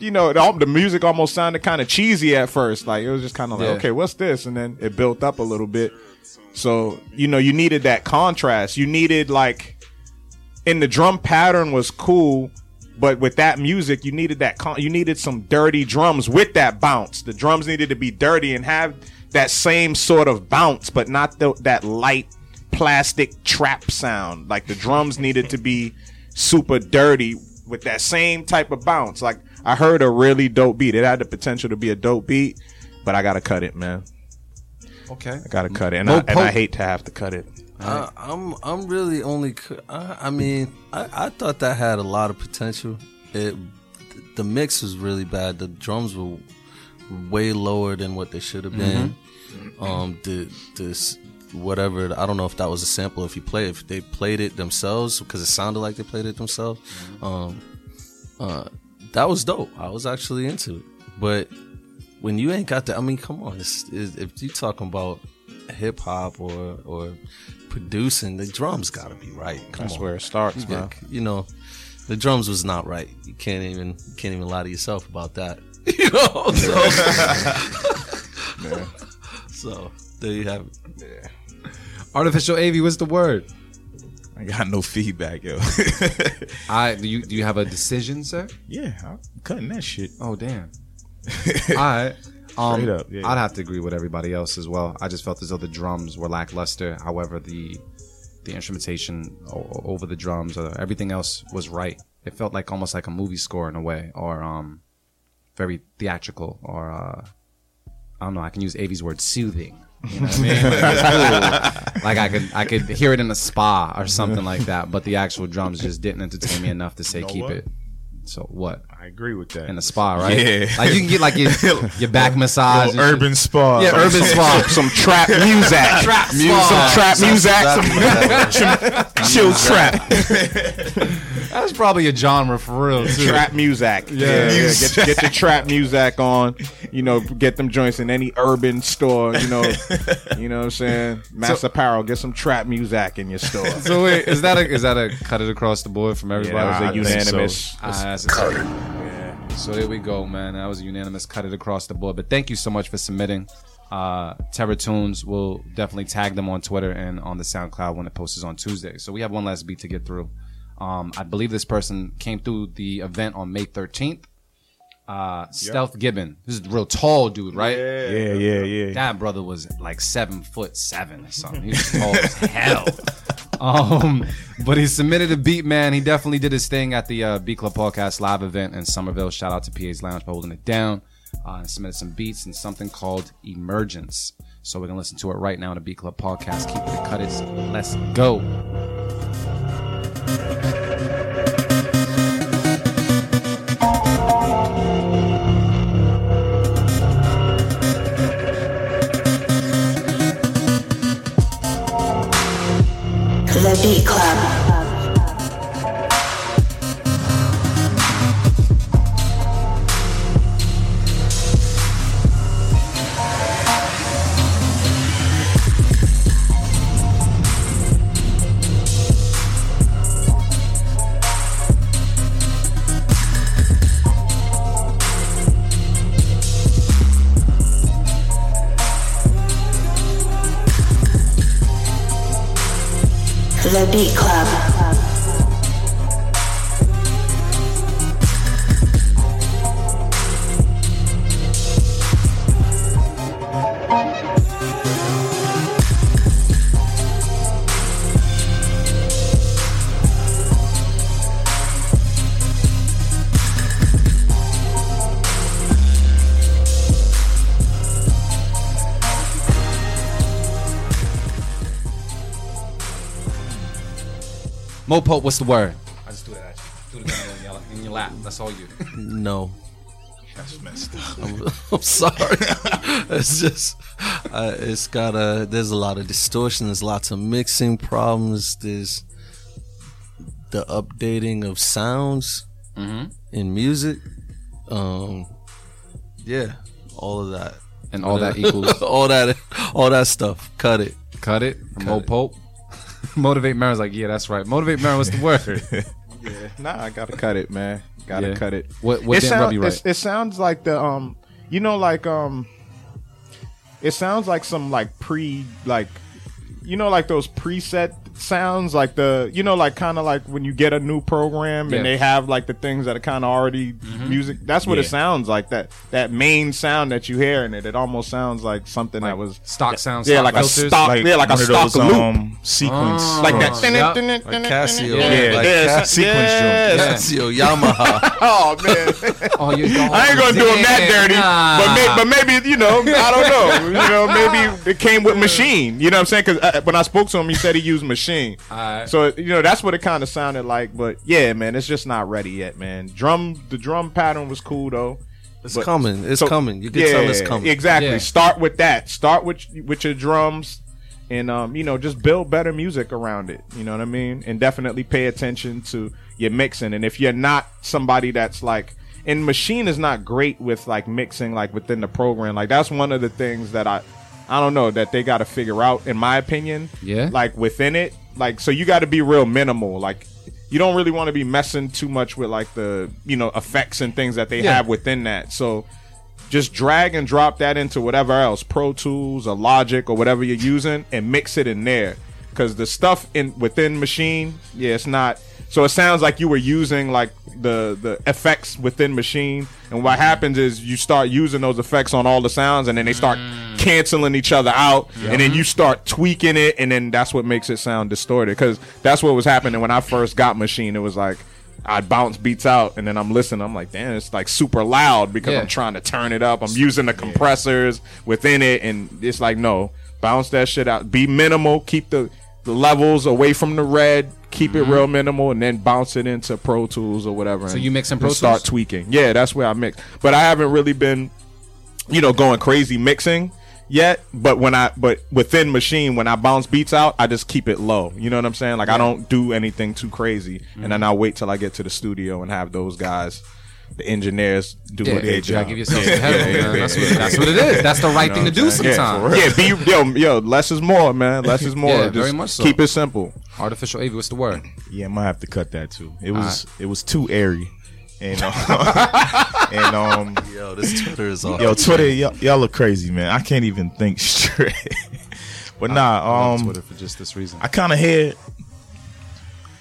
You know, it, the music almost sounded kind of cheesy at first. Like, it was just kind of like, yeah. okay, what's this? And then it built up a little bit. So, you know, you needed that contrast. You needed, like, and the drum pattern was cool, but with that music, you needed that, con- you needed some dirty drums with that bounce. The drums needed to be dirty and have that same sort of bounce, but not the, that light plastic trap sound. Like, the drums needed to be super dirty with that same type of bounce. Like, I heard a really dope beat. It had the potential to be a dope beat, but I gotta cut it, man. Okay, I gotta cut it, and, I, and I hate to have to cut it. Uh, right. I'm I'm really only. I, I mean, I, I thought that had a lot of potential. It, the mix was really bad. The drums were way lower than what they should have been. Mm-hmm. Um, the this whatever. I don't know if that was a sample. If you play, if they played it themselves, because it sounded like they played it themselves. Um, uh. That was dope. I was actually into it. But when you ain't got that, I mean, come on. It's, it's, if you talking about hip hop or or producing, the drums got to be right. Come That's on. Where it starts, man. You know, the drums was not right. You can't even you can't even lie to yourself about that. You know. So, yeah. So there you have it. Yeah. Artificial A V, what's the word? I got no feedback, yo. I do you do you have a decision, sir? Yeah, I'm cutting that shit. Oh damn! All right, um, straight up. Yeah. I'd have to agree with everybody else as well. I just felt as though the drums were lackluster. However, the the instrumentation o- over the drums, or everything else, was right. It felt like almost like a movie score in a way, or um, very theatrical, or uh, I don't know. I can use A V's word, soothing. You know what I mean? Like, cool. Like I could I could hear it in a spa or something like that, but the actual drums just didn't entertain me enough to say you know keep what? It. So what? I agree with that. In a spa, right? Yeah. Like you can get like your, your back massage, urban spa. Yeah, urban spa. Some trap music. Trap Some trap music. Some chill trap. That's probably a genre for real too. Trap music. Yeah, yeah, yeah. Get, get the trap music on. You know, get them joints in any urban store. You know, you know what I'm saying. Mass so, Apparel. Get some trap music in your store. So wait, is that a is that a cut it across the board from everybody? Yeah, that was a unanimous. So, cut it. Yeah. So there we go, man. That was a unanimous cut it across the board. But thank you so much for submitting. Uh, Terra Tunes, we'll definitely tag them on Twitter and on the SoundCloud when it posts on Tuesday. So we have one last beat to get through. Um, I believe this person came through the event on May thirteenth. Uh, yep. Stealth Gibbon. This is a real tall dude, right? Yeah, yeah, yeah, yeah. That brother was like seven foot seven or something. He was tall as hell. Um, but he submitted a beat, man. He definitely did his thing at the uh, Beat Club Podcast live event in Somerville. Shout out to P A's Lounge for holding it down. Uh, and submitted some beats and something called Emergence. So we're going to listen to it right now on the Beat Club Podcast. Keep it cut it. Let's go. The Beat Club. The Beat Club. Mo Pope, what's the word? I just threw that at you. Threw the gun in your lap. That's all you. No. That's messed up. I'm, I'm sorry. It's just, uh, it's got a, there's a lot of distortion. There's lots of mixing problems. There's the updating of sounds mm-hmm. in music. Um, yeah, all of that. And all that equals all that, all that stuff. Cut it. Cut it. Cut Mo it. Pope. Motivate Marin's like, yeah, that's right. Motivate Marin, what's the word? Yeah, nah, I gotta cut it, man. Gotta yeah. cut it. What? What it, sound, Robbie, right? it, it sounds like the um, you know, like um, it sounds like some like pre like, you know, like those preset sounds, like the, you know, like kind of like when you get a new program and yeah. they have like the things that are kind of already mm-hmm. music. That's what yeah. it sounds like. That that main sound that you hear in it, it almost sounds like something like that was stock sounds. Yeah, like filters. a stock. Like, yeah, like a stock those, loop um, sequence. Oh, like that. Yep. Like Casio. Yeah, like yeah. Ca- sequence yeah. Casio Yamaha. Oh man. Oh, you I ain't gonna do them that dirty, nah. but, may- but maybe you know, I don't know. You know, maybe it came with machine. You know what I'm saying? Because when I spoke to him, he said he used machine. Right. So you know that's what it kind of sounded like, but yeah, man, it's just not ready yet, man. Drum, the drum pattern was cool though. It's but, coming, it's so, coming. You can yeah, tell it's coming. Exactly. Yeah. Start with that. Start with with your drums, and um, you know, just build better music around it. You know what I mean? And definitely pay attention to your mixing. And if you're not somebody that's like, and Machine is not great with like mixing, like within the program. Like that's one of the things that I. I don't know, that they got to figure out, in my opinion. Yeah. Like, within it. Like, so you got to be real minimal. Like, you don't really want to be messing too much with, like, the, you know, effects and things that they yeah. have within that. So just drag and drop that into whatever else, Pro Tools or Logic or whatever you're using, and mix it in there. Because the stuff in within Machine, yeah, it's not... So it sounds like you were using like the, the effects within Machine, and what happens is you start using those effects on all the sounds, and then they start mm. canceling each other out, yeah. and then you start tweaking it, and then that's what makes it sound distorted. Because that's what was happening when I first got Machine. It was like I'd bounce beats out, and then I'm listening. I'm like, damn, it's like super loud because yeah. I'm trying to turn it up. I'm using the compressors yeah. within it, and it's like, no, bounce that shit out. Be minimal. Keep the the levels away from the red. Keep it real minimal, and then bounce it into Pro Tools or whatever. So and, you mix in Pro Tools? Start tweaking. Yeah, that's where I mix. But I haven't really been, you know, going crazy mixing yet. But when I, but within Machine, when I bounce beats out, I just keep it low. You know what I'm saying? Like yeah. I don't do anything too crazy, mm-hmm. and then I wait till I get to the studio and have those guys, the engineers, do yeah, what they do. Give yourself yeah, heaven, yeah, yeah, that's, yeah, what, yeah, that's yeah. what it is. That's the right you know thing to do sometimes. Yeah, yeah, be yo, yo, less is more, man. Less is more. Yeah, just very much so. Keep it simple. Artificial A V, what's the word? Yeah, I might have to cut that too. It All was right. it was too airy. And um, and um yo, this Twitter is off. Yo, Twitter, y'all, y'all look crazy, man. I can't even think straight. But I, nah, um, Twitter for just this reason. I kind of hear,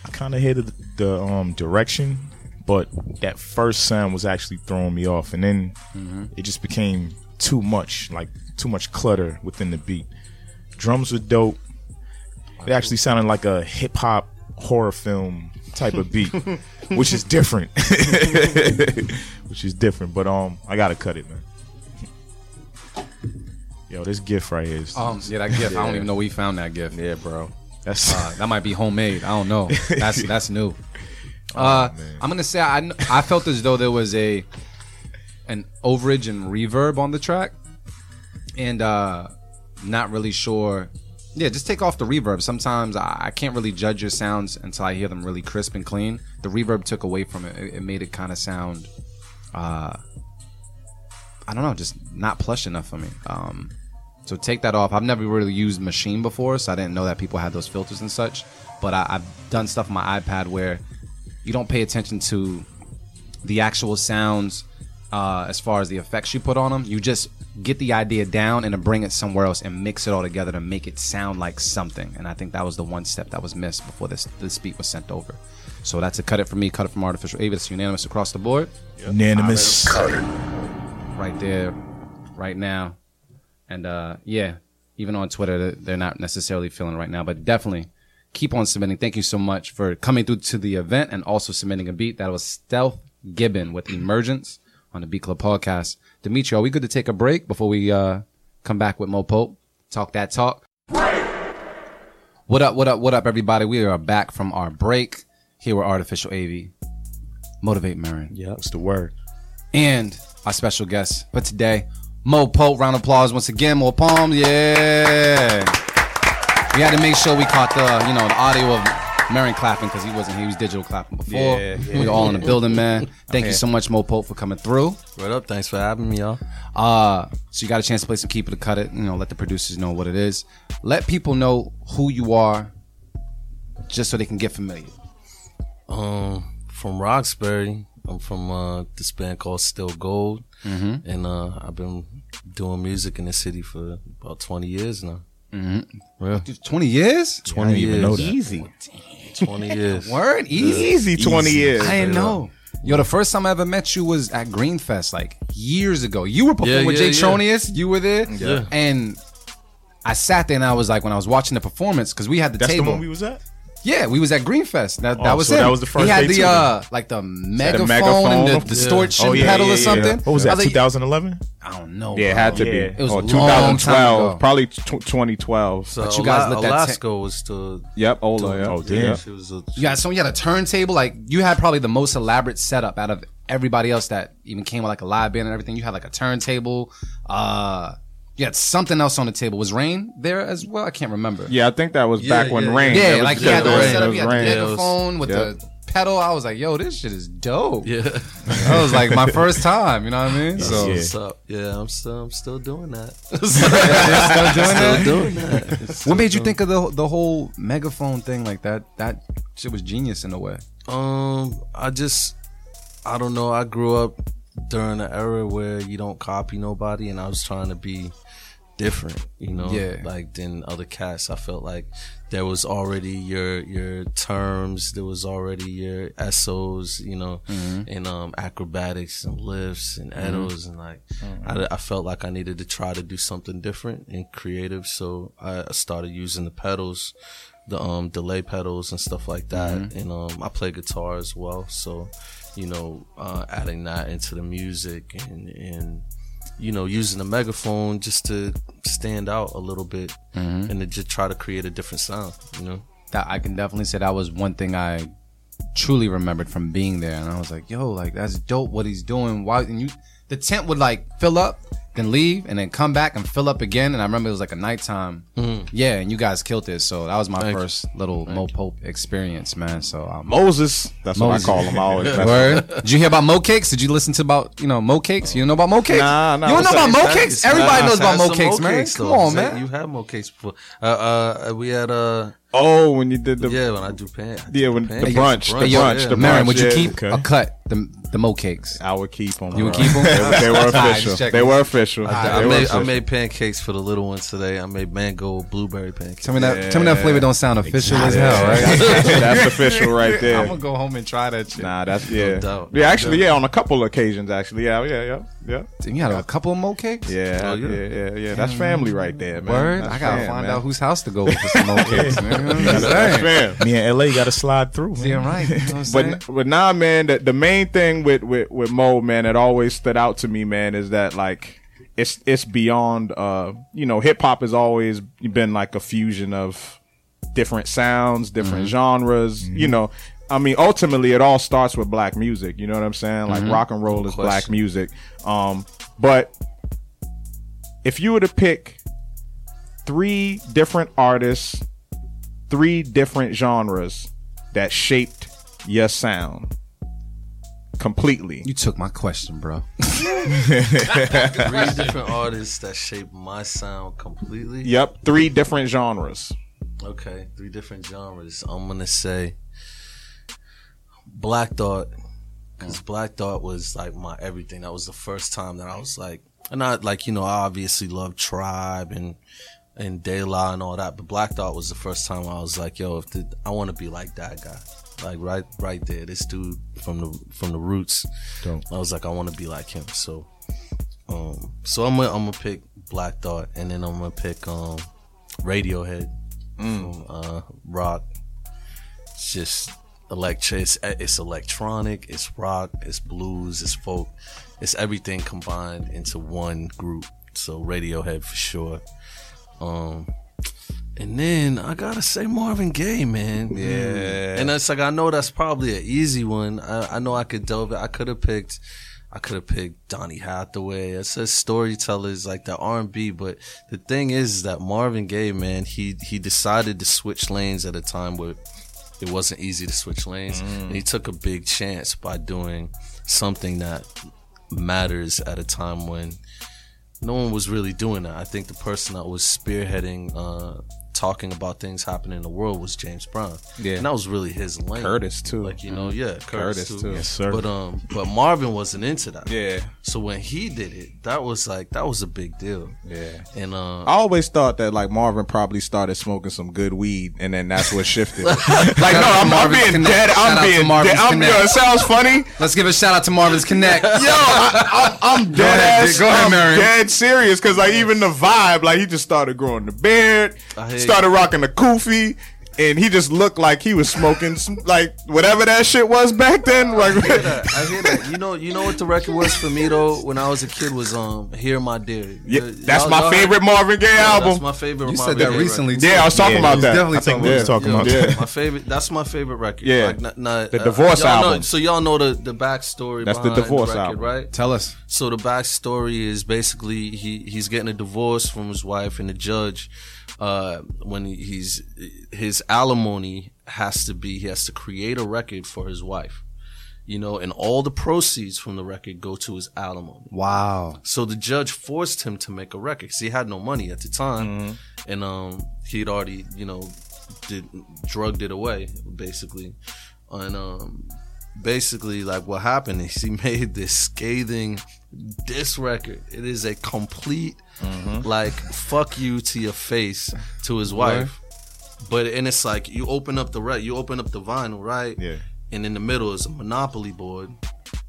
I kind of hear the, the um direction. But that first sound was actually throwing me off. And then mm-hmm. it just became too much, like too much clutter within the beat. Drums were dope. It actually sounded like a hip-hop horror film type of beat, which is different. Which is different. But um, I got to cut it, man. Yo, this gift right here. Is, um, yeah, that gift. Yeah. I don't even know we found that gift. Yeah, bro. That's uh, that might be homemade. I don't know. That's That's new. Uh, oh, I'm gonna say I I felt as though there was a an overage and reverb on the track, and uh, not really sure. Yeah, just take off the reverb. Sometimes I, I can't really judge your sounds until I hear them really crisp and clean. The reverb took away from it. It, it made it kind of sound, uh, I don't know, just not plush enough for me. Um, so take that off. I've never really used Machine before, so I didn't know that people had those filters and such. But I, I've done stuff on my iPad where you don't pay attention to the actual sounds uh, as far as the effects you put on them. You just get the idea down and then bring it somewhere else and mix it all together to make it sound like something. And I think that was the one step that was missed before this this beat was sent over. So that's a cut it for me, cut it from Artificial A V. That's unanimous across the board. Yep. Unanimous. Cut it. Right there, right now. And uh, yeah, even on Twitter, they're not necessarily feeling right now, but definitely keep on submitting. Thank you so much for coming through to the event and also submitting a beat. That was Stealth Gibbon with Emergence on the Beat Club Podcast. Demetri, are we good to take a break before we uh, come back with Mo Pope? Talk that talk. Break. What up, what up, what up, everybody? We are back from our break. Here with Artificial A V. Motivate Marin. Yeah, that's the word. And our special guest for today, Mo Pope. Round of applause once again. More palms. Yeah. We had to make sure we caught the, you know, the audio of Merrin clapping, because he wasn't here. He was digital clapping before. Yeah, yeah, we were all yeah. in the building, man. Thank okay. you so much, Mo Pope, for coming through. What up? Thanks for having me, y'all. Uh, so you got a chance to play some Keep It or Cut It. You know, let the producers know what it is. Let people know who you are, just so they can get familiar. Um, from Roxbury. I'm from uh, this band called Still Gold. Mm-hmm. And uh, I've been doing music in the city for about twenty years now. Mm-hmm. Yeah. Dude, twenty years? twenty yeah, years. I didn't even know that. Easy. twenty years. Word? Easy. Easy twenty years. I didn't know. Yo, the first time I ever met you was at Greenfest, like years ago. You were performing yeah, with yeah, Jay yeah. Tronius. You were there. Yeah. And I sat there and I was like, when I was watching the performance, because we had the That's table. That's the one we was at? Yeah, we was at Greenfest. That, oh, that was so it. That was the first. He had day the uh, like the megaphone, the megaphone and the distortion yeah. oh, yeah, pedal yeah, yeah, or something. Yeah. What was that? twenty eleven? I, like, I don't know. Yeah, it had to yeah. be. It was oh, twenty twelve, probably twenty twelve. So but you guys Ola, let that Alaska ta- was to yep, Ola. Yep. Oh damn. Yeah, was a- yeah, so you had a turntable. Like you had probably the most elaborate setup out of everybody else that even came with like a live band and everything. You had like a turntable. Uh, You had something else on the table. Was Rain there as well? I can't remember. Yeah, I think that was yeah, back when yeah, Rain. Yeah, like he had the whole setup. He had the megaphone with yep. the pedal. I was like, yo, this shit is dope. Yeah. That was like my first time. You know what I mean? That's so what's up. Yeah, I'm still I'm still doing that. still doing still that? Doing that. Still what made you think of the the whole megaphone thing like that? That shit was genius in a way. Um, I just, I don't know. I grew up during an era where you don't copy nobody, and I was trying to be different, you know, yeah. like than other cats. I felt like there was already your your terms, there was already your S Os, you know, mm-hmm. and um, acrobatics and lifts and eddos, mm-hmm. and like mm-hmm. I, I felt like I needed to try to do something different and creative, so I started using the pedals, the um delay pedals and stuff like that, mm-hmm. and um I play guitar as well, so you know, uh, adding that into the music and, and, you know, using the megaphone just to stand out a little bit, mm-hmm. and to just try to create a different sound, you know? That I can definitely say that was one thing I truly remembered from being there. And I was like, yo, like, that's dope what he's doing. Why? And you, the tent would like fill up, then leave, and then come back and fill up again. And I remember it was like a nighttime. Mm. Yeah, and you guys killed it. So that was my Thank first you. little Thank Mo Pope experience, man. So um, Moses, that's Moses. what I call him. I always Word. Did you hear about Mo Cakes? Did you listen to about you know Mo Cakes? You don't know about Mo Cakes? Nah, nah. You don't know about Mo Cakes? Everybody nah, knows about Mo Cakes, man. Cakes, come on, man. You had Mo Cakes before. Uh, uh, we had uh oh when you did the yeah when I do pants yeah when the, the brunch the brunch, yeah, brunch yeah. the Merrin, brunch. Would you keep okay. a cut the the Mo Cakes? I would keep them. You would keep them. They were official. They were official. Sure. I, I, made, I made pancakes for the little ones today. I made mango blueberry pancakes. Tell me that. Yeah. Tell me that flavor don't sound official exactly. as hell, right? that's, that's official right there. I'm gonna go home and try that shit. Nah, that's yeah. No yeah, actually, yeah, on a couple occasions, actually, yeah, yeah, yeah, yeah. Dude, you had a couple of Mo Cakes? Yeah, oh, yeah, yeah, yeah, yeah. That's family right there, man. Word. That's I gotta fam, find man. out whose house to go with for some Mo Cakes, man. You know that's that's fam. Me and L A gotta slide through. See, man. Right. You know what but but nah, man. The, the main thing with with with Mo, man, that always stood out to me, man, is that like. It's it's beyond, uh, you know, hip hop has always been like a fusion of different sounds, different mm-hmm. genres, mm-hmm. you know. I mean, ultimately, it all starts with black music. You know what I'm saying? Like mm-hmm. rock and roll is black music. Um, but if you were to pick three different artists, three different genres that shaped your sound. Completely. You took my question, bro. Three different artists that shaped my sound completely. Yep, three different genres. Okay, three different genres. I'm gonna say Black Thought, because Black Thought was like my everything. That was the first time that I was like, and I like you know I obviously love Tribe and and De La and all that, but Black Thought was the first time I was like, yo, if the, I want to be like that guy. Like right, right there. This dude from the from the roots. Don't. I was like, I want to be like him. So, um, so I'm gonna I'm gonna pick Black Thought, and then I'm gonna pick um, Radiohead, mm. from, uh, rock. It's just electric. It's, it's electronic. It's rock. It's blues. It's folk. It's everything combined into one group. So Radiohead for sure. Um. And then I gotta say Marvin Gaye, man. Yeah. And it's like I know that's probably an easy one. I, I know I could delve. I could have picked. I could have picked Donny Hathaway. It says storytellers like the R and B, but the thing is, is that Marvin Gaye, man, he he decided to switch lanes at a time where it wasn't easy to switch lanes, mm. and he took a big chance by doing something that matters at a time when no one was really doing that. I think the person that was spearheading, uh, talking about things happening in the world was James Brown. Yeah. And that was really his lane. Curtis too. Like, you know, yeah, Curtis, Curtis too. too. Yes, sir. But um but Marvin wasn't into that. Yeah. So when he did it, that was like that was a big deal. Yeah. And um I always thought that like Marvin probably started smoking some good weed and then that's what shifted. like no, I'm, I'm being Connect. dead. I'm shout being dead. I'm, yo, it sounds funny. Let's give a shout out to Marvin's Connect. yo, I, I, I'm dead Go ahead, ass, Go ahead, I'm Marion. dead serious cuz like even the vibe, like he just started growing the beard. I hate Started rocking the kufi, and he just looked like he was smoking some, like whatever that shit was back then. Like, I hear that. I hear that. You know, you know what the record was for me though when I was a kid was um "Hear My Dear." Yeah, that's my favorite Marvin Gaye album. That's my favorite. You said that recently. Yeah, I was talking about that. Definitely, I think we were talking about that. My favorite. That's my favorite record. Yeah, the Divorce album. So y'all know the the backstory. That's the Divorce album, right? Tell us. So the backstory is basically he he's getting a divorce from his wife, and the judge. Uh, when he's his alimony has to be, he has to create a record for his wife, you know, and all the proceeds from the record go to his alimony. Wow! So the judge forced him to make a record because he had no money at the time, mm-hmm. and um, he'd already, you know, did, drugged it away basically, and um, basically like what happened is he made this scathing diss record. It is a complete. Mm-hmm. Like fuck you to your face to his wife, right. But and it's like you open up the re- you open up the vinyl, right? Yeah. And in the middle is a Monopoly board,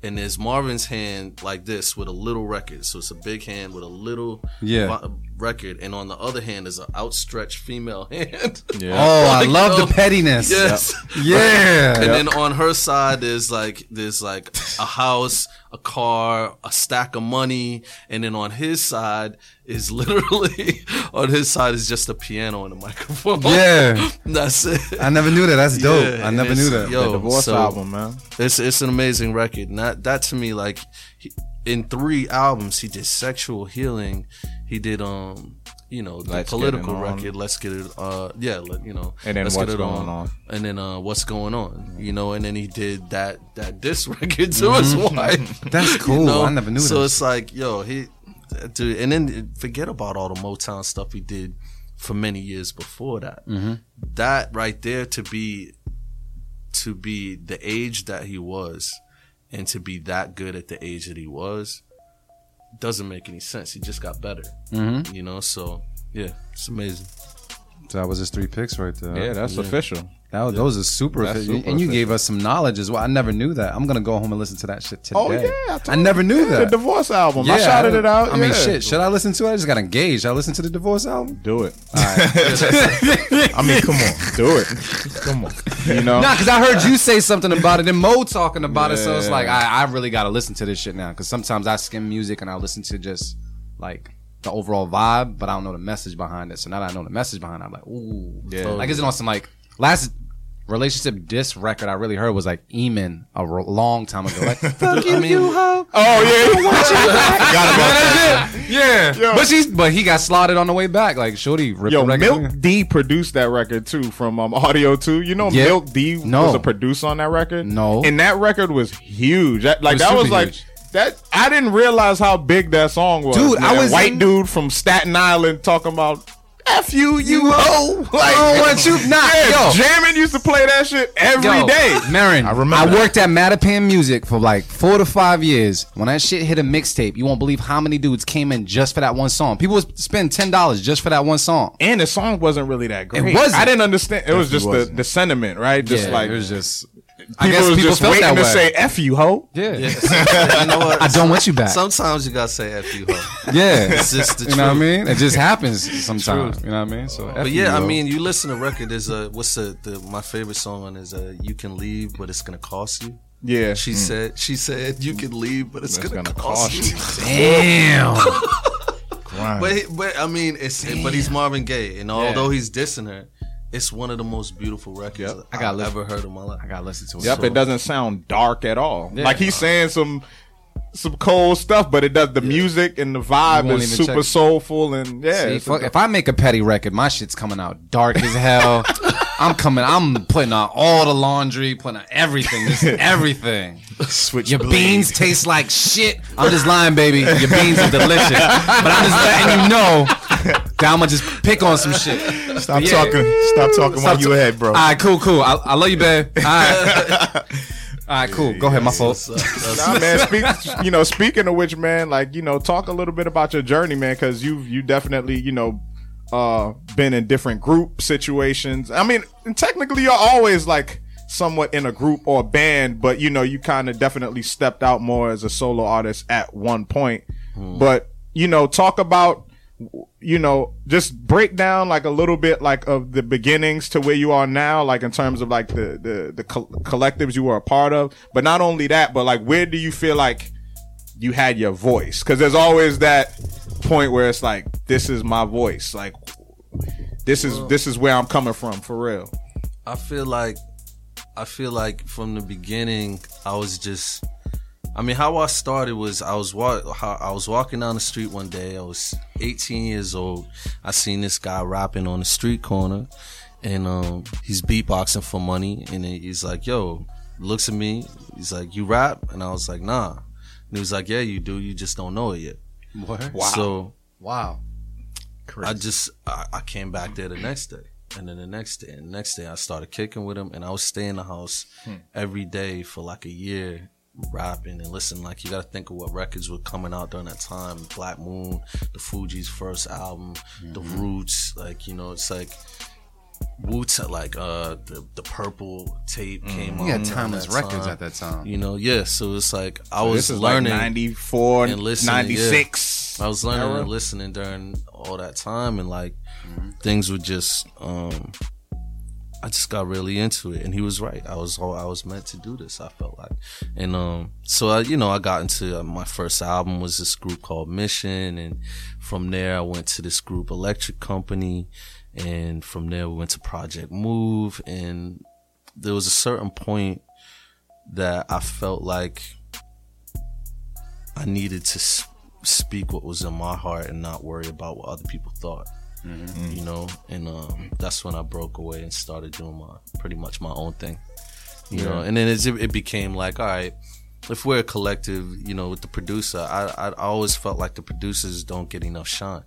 and there's Marvin's hand like this with a little record. So it's a big hand with a little yeah. vi- record, and on the other hand is an outstretched female hand. Yeah. Oh, like, I love oh, the pettiness. Yes. Yep. Yeah. Right. And yep. then on her side there's like there's like a house, a car, a stack of money, and then on his side. Is literally on his side is just a piano and a microphone. Yeah, that's it. I never knew that. That's dope. Yeah, I never knew that. Yo, the Divorce so, album, man. It's it's an amazing record. And that that to me, like, he, in three albums, he did Sexual Healing. He did um, you know, the Let's political record. Let's get it. Uh, yeah, let, you know. And then Let's What's Get It Going On. on. And then uh, What's Going On. You know, and then he did that that diss record to mm-hmm. his wife. That's cool. You know? I never knew so that. So it's like, yo, he. Dude, and then forget about all the Motown stuff he did for many years before that. Mm-hmm. That right there to be, to be the age that he was, and to be that good at the age that he was, doesn't make any sense. He just got better, mm-hmm. you know. So yeah, it's amazing. So that was his three picks right there. Yeah, that's yeah. official. That was, yeah. Those are super official. And you gave us some knowledge as well. I never knew that. I'm going to go home and listen to that shit today. Oh, yeah. I, I never you, knew yeah, that. The Divorce album. Yeah, I shouted I, it out. I yeah. mean, shit. Should I listen to it? I just got engaged. Should I listen to the Divorce album? Do it. All right. I mean, come on. Do it. Come on. You know? Nah, because I heard you say something about it and Mo talking about yeah. it. So it's like, I, I really got to listen to this shit now. Because sometimes I skim music and I listen to just like... the overall vibe, but I don't know the message behind it. So now that I know the message behind it, I'm like, ooh. Yeah. Like, is it on some, like, last relationship diss record I really heard was, like, Eamon a ro- long time ago. Like, fuck you, I mean, you hoe. Oh, yeah. I forgot about that. Yeah. Yo. But she's, but he got slotted on the way back. Like, shorty ripped Yo, the record. Yo, Milk again. D produced that record, too, from um, Audio two. You know yeah. Milk D no. was a producer on that record? No. And that record was huge. That, like, was that was, like... huge. That I didn't realize how big that song was. Dude, I was white in... dude from Staten Island talking about F you, you hoe. Like, I don't want you not. Yeah, yo. Jammin used to play that shit every yo, day. Marin, I remember. I that. worked at Mattapan Music for like four to five years. When that shit hit a mixtape, you won't believe how many dudes came in just for that one song. People would spend ten dollars just for that one song. And the song wasn't really that great. It wasn't. I didn't understand. It was just the, the sentiment, right? Just yeah, like it was just. People I guess was people just felt waiting that way. to say F you, hoe. Yeah. yeah. You know what? I don't want you back. Sometimes you got to say F you, hoe. Yeah. It's just the truth. You know what I mean? It just happens sometimes. You know what I mean? So, F But yeah, you, I hoe. mean, you listen to record. There's a, what's the, the my favorite song on is uh, You Can Leave, But It's Gonna Cost You. Yeah. She mm. said, she said, you can leave, but it's, it's gonna, gonna cost, cost you. you. Damn. but, but I mean, it's, Damn. but he's Marvin Gaye. And although yeah. he's dissing her, it's one of the most beautiful records yep. I got I've listen. ever heard in my life. I got to listen to it. Yep, so. It doesn't sound dark at all. Yeah. Like he's saying some some cold stuff, but it does the yeah. music and the vibe is super check. soulful and yeah. See, fuck, if I make a petty record, my shit's coming out dark as hell. I'm coming. I'm putting on all the laundry, putting on everything. This is everything. Switch Your blade. beans taste like shit. I'm just lying, baby. Your beans are delicious, but I'm just letting you know that I'm gonna just pick on some shit. Stop yeah. talking. Stop talking Stop while you ahead, bro. All right, cool, cool. I, I love you, babe. All right. All right, cool. Yeah, Go yeah, ahead, my fault. Nah, man. Speak, you know, speaking of which, man, like you know, talk a little bit about your journey, man, because you you definitely you know uh, been in different group situations. I mean, technically, you're always like somewhat in a group or a band, but you know, you kind of definitely stepped out more as a solo artist at one point. Hmm. But you know, talk about you know just break down like a little bit like of the beginnings to where you are now, like in terms of like the the, the co- collectives you were a part of, but not only that, but like where do you feel like you had your voice? Because there's always that point where it's like, this is my voice, like this is well, this is where I'm coming from for real. I feel like I feel like from the beginning I was just I mean, how I started was I was walk, how I was walking down the street one day. I was eighteen years old. I seen this guy rapping on the street corner, and um, he's beatboxing for money. And he's like, "Yo," looks at me. He's like, "You rap?" And I was like, "Nah." And he was like, "Yeah, you do. You just don't know it yet." What? Wow. So wow. Crazy. I just I, I came back there the next day, and then the next day, and the next day I started kicking with him, and I would stay in the house hmm. every day for like a year. Rapping and listening, like you gotta think of what records were coming out during that time. Black Moon, the Fugees' first album, mm-hmm. the Roots, like you know, it's like Wu-Tang, like uh, the the Purple tape mm-hmm. came out. Yeah, Timeless Records time. At that time, you know. Yeah, so it's like I so was learning like ninety-four and listening, ninety-six. Yeah. I was learning era. and listening during all that time, and like mm-hmm. things were just. Um, I just got really into it, and he was right. I was I was meant to do this, I felt like. And um, so, I, you know, I got into uh, my first album was this group called Mission, and from there I went to this group Electric Company, and from there we went to Project Move, and there was a certain point that I felt like I needed to s- speak what was in my heart and not worry about what other people thought. Mm-hmm. You know, and um, that's when I broke away and started doing my pretty much my own thing, you yeah. know. And then it, it became like, all right, if we're a collective, you know, with the producer, I, I always felt like the producers don't get enough shine,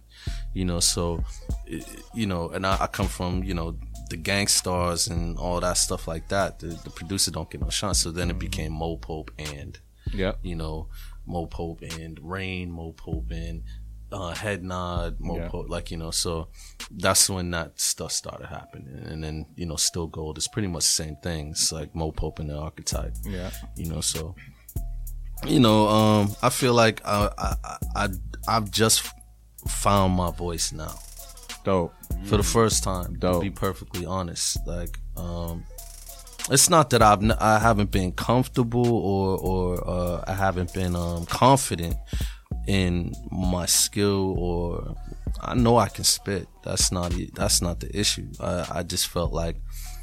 you know. So, you know, and I, I come from, you know, the gang stars and all that stuff like that. The, the producer don't get no shine. So then it became Mo Pope and, yeah, you know, Mo Pope and Rain, Mo Pope and. Uh, head nod, more yeah. po- like you know, so that's when that stuff started happening, and then you know, Still Gold is pretty much the same thing. It's like Mo Pope and the Archetype, yeah, you know. So, you know, um, I feel like I, I, I, I've just found my voice now, dope for the first time. Dope. To be perfectly honest, like, um, it's not that I've n- I haven't been comfortable or or uh, I haven't been um confident. In my skill, or I know I can spit. That's not that's not the issue. I, I just felt like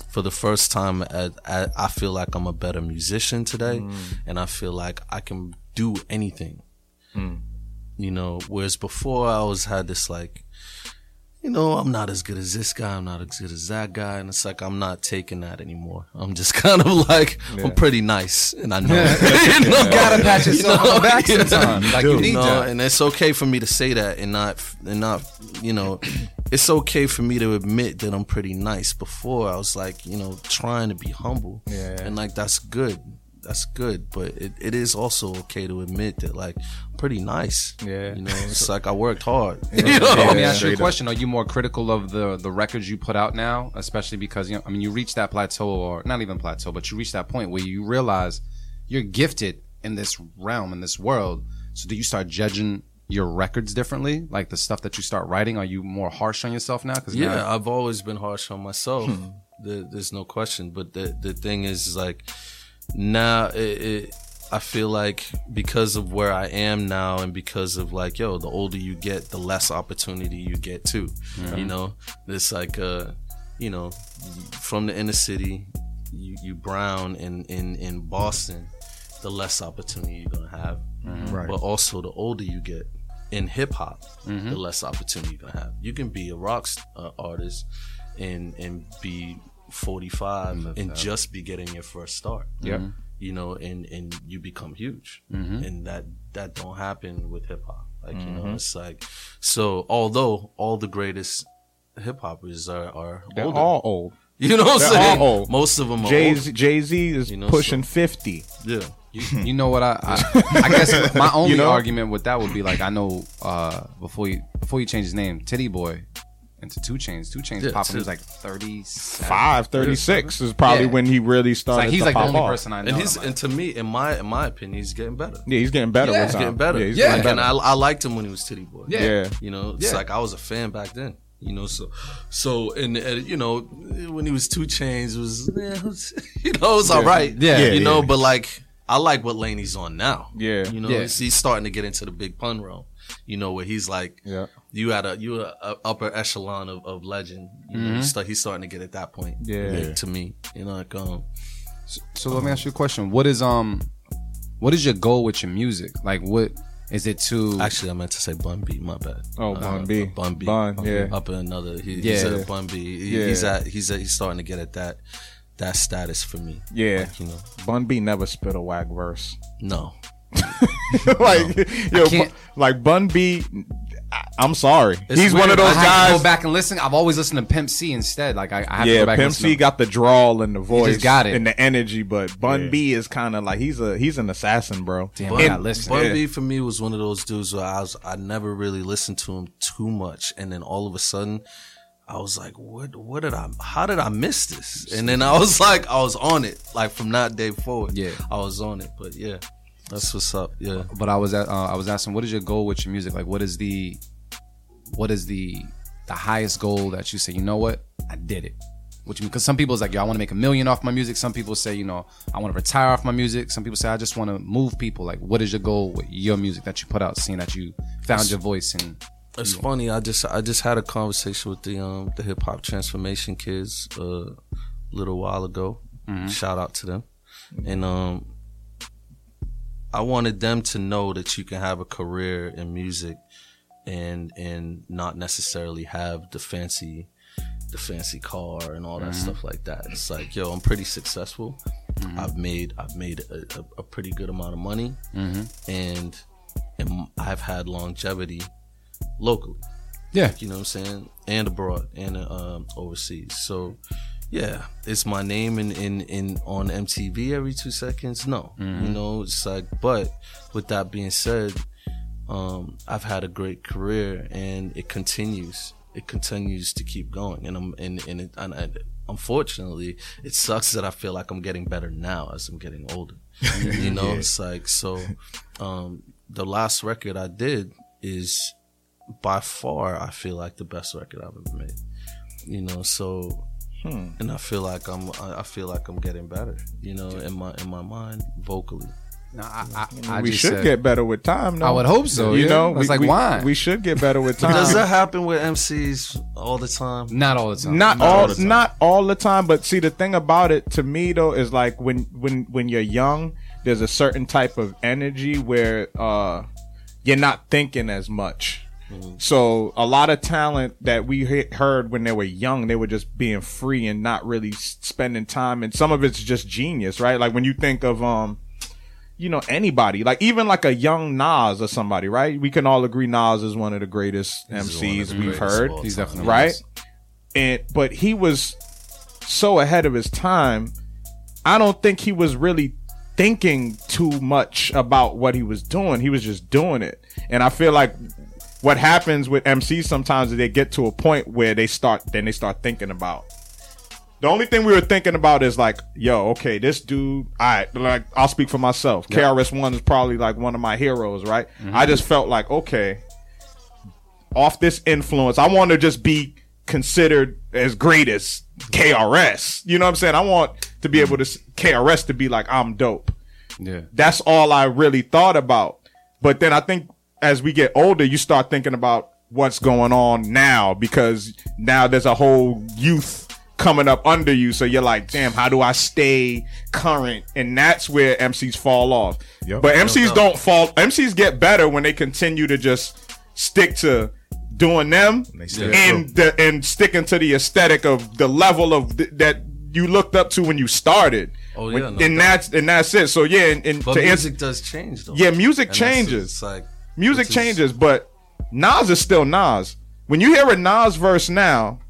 for the first time, I, I, I feel like I'm a better musician today, mm. and I feel like I can do anything. Mm. You know, whereas before I always had this like, you know, I'm not as good as this guy. I'm not as good as that guy, and it's like I'm not taking that anymore. I'm just kind of like yeah. I'm pretty nice, and I know, yeah. you know? Yeah. You gotta pat yourself you know? on the back sometimes. Yeah. Like you, you need know? that, and it's okay for me to say that, and not, and not, you know, it's okay for me to admit that I'm pretty nice. Before I was like, you know, trying to be humble, yeah. and like that's good. That's good, but it, it is also okay to admit that, like, I'm pretty nice. Yeah. You know, it's like I worked hard. Yeah. You know? Yeah. Let me ask you a question. Are you more critical of the, the records you put out now? Especially because, you know, I mean, you reach that plateau, or not even plateau, but you reach that point where you realize you're gifted in this realm, in this world. So do you start judging your records differently? Like the stuff that you start writing, are you more harsh on yourself now? Cause yeah, now I've always been harsh on myself. Hmm. The, there's no question. But the, the thing is, like, now it, it, I feel like because of where I am now, and because of like, yo, the older you get, the less opportunity you get too. Yeah. You know, it's like, uh, you know, from the inner city, you, you brown in, in, in Boston, the less opportunity you're gonna have. Mm-hmm. Right. But also, the older you get in hip hop, mm-hmm. the less opportunity you're gonna have. You can be a rock uh, artist and and be forty-five mm-hmm. and just be getting your first start. Yeah. Mm-hmm. You know, and, and you become huge, mm-hmm. and that that don't happen with hip hop. Like mm-hmm. you know, it's like so. Although all the greatest hip hoppers are are they're older. all old. You know what I'm saying? All old. Most of them are Jay Z. Jay Z is you know, pushing so. fifty. Yeah. You, you know what I, I I guess my only you know? argument with that would be like I know uh, before you before you change his name, Titty Boy into Two Chainz. Two Chainz yeah, popping he was like thirty-five, thirty-six is probably yeah. when he really started. Like he's to like pop the only off. person I know. And, he's, like, and to me, in my in my opinion, he's getting better. Yeah, he's getting better. Yeah, he's getting better. Yeah, he's yeah. Getting better. And I I liked him when he was Titty Boy. Yeah, yeah. You know, it's yeah. like I was a fan back then. You know, so, so, and, and, you know, when he was Two Chainz, it was, yeah, it was, you know, it was all right. Yeah. yeah you know, yeah. but like, I like what lane he's on now. Yeah. You know, yeah. he's starting to get into the big pun realm, you know, where he's like, yeah. you at a, you at a upper echelon of, of legend. You mm-hmm. know, he's, start, he's starting to get at that point. Yeah. yeah to me, you know, like, um. So, so um, let me ask you a question. What is, um, what is your goal with your music? Like, what? Is it too... Actually, I meant to say Bun B. My bad. Oh, Bun uh, B. Bun B. Bun, yeah. Up in another... He, yeah. He's at a Bun B. He, yeah. He's at... He's at, he's starting to get at that that status for me. Yeah. Like, you know. Bun B never spit a whack verse. No. like, no. Yo, bu- like, Bun B... I, I'm sorry. It's he's weird. one of those I guys... I have to go back and listen. I've always listened to Pimp C instead. Like, I, I have yeah, to go back Pimp and listen. Yeah, Pimp C got the drawl and the voice. He just got it. And the energy, but Bun yeah. B is kind of like, he's a he's an assassin, bro. Damn, Bun, I gotta listen. Bun yeah. B, for me, was one of those dudes where I was I never really listened to him too much. And then all of a sudden, I was like, what What did I... How did I miss this? And then I was like, I was on it. Like, from that day forward, yeah, I was on it. But, yeah. That's what's up, yeah. But I was at, uh, I was asking, what is your goal with your music? Like, what is the, what is the, the highest goal that you say? You know what? I did it. What you mean? Because some people is like, yo, I want to make a million off my music. Some people say, you know, I want to retire off my music. Some people say, I just want to move people. Like, what is your goal with your music that you put out? Seeing that you found it's, your voice and. It's you know. funny. I just, I just had a conversation with the, um, the hip hop transformation kids uh, a little while ago. Mm-hmm. Shout out to them, and um. I wanted them to know that you can have a career in music and and not necessarily have the fancy the fancy car and all that mm-hmm. stuff like that. It's like, yo, I'm pretty successful. Mm-hmm. I've made I've made a, a, a pretty good amount of money, mm-hmm. and and I've had longevity locally. Yeah, you know what I'm saying, and abroad and um, overseas. So. Yeah, it's my name in, in, in on M T V every two seconds. No, mm-hmm. you know, it's like, but with that being said, um, I've had a great career and it continues. It continues to keep going. And I'm and, and, it, and I, unfortunately, it sucks that I feel like I'm getting better now as I'm getting older. You know, yeah. it's like, so um, the last record I did is by far, I feel like the best record I've ever made. You know, so... Hmm. And I feel like I'm, I feel like I'm getting better, you know, in my in my mind vocally. No, I, I, I we should said, get better with time. Though. I would hope so. You yeah. know, it's like we, why we should get better with time. Does that happen with M Cs all the time? Not all the time. Not, not all. all the time. Not all the time. But see, the thing about it to me though is like when when when you're young, there's a certain type of energy where uh, you're not thinking as much. Mm-hmm. So a lot of talent that we he- heard when they were young, they were just being free and not really s- spending time. And some of it's just genius, right? Like when you think of, um, you know, anybody, like even like a young Nas or somebody, right? We can all agree Nas is one of the greatest He's M Cs the the we've greatest heard, He's definitely right? Is. And but he was so ahead of his time. I don't think he was really thinking too much about what he was doing. He was just doing it, and I feel like. What happens with M Cs sometimes is they get to a point where they start, then they start thinking about. The only thing we were thinking about is like, yo, okay, this dude, all right, like, I'll speak for myself. Yep. K R S One is probably like one of my heroes, right? Mm-hmm. I just felt like, okay, off this influence, I want to just be considered as great as K R S. You know what I'm saying? I want to be able to, K R S to be like, I'm dope. Yeah. That's all I really thought about. But then I think, as we get older, you start thinking about what's going on now because now there's a whole youth coming up under you. So you're like, damn, how do I stay current? And that's where M Cs fall off. Yep, but M Cs no don't fall. M Cs get better when they continue to just stick to doing them and, and the, and sticking to the aesthetic of the level of th- that you looked up to when you started. Oh yeah, when, no, and that's and that's it. So yeah, and, and but to music answer, does change though. Yeah, music and changes. It's like, music it's changes, but Nas is still Nas. When you hear a Nas verse now,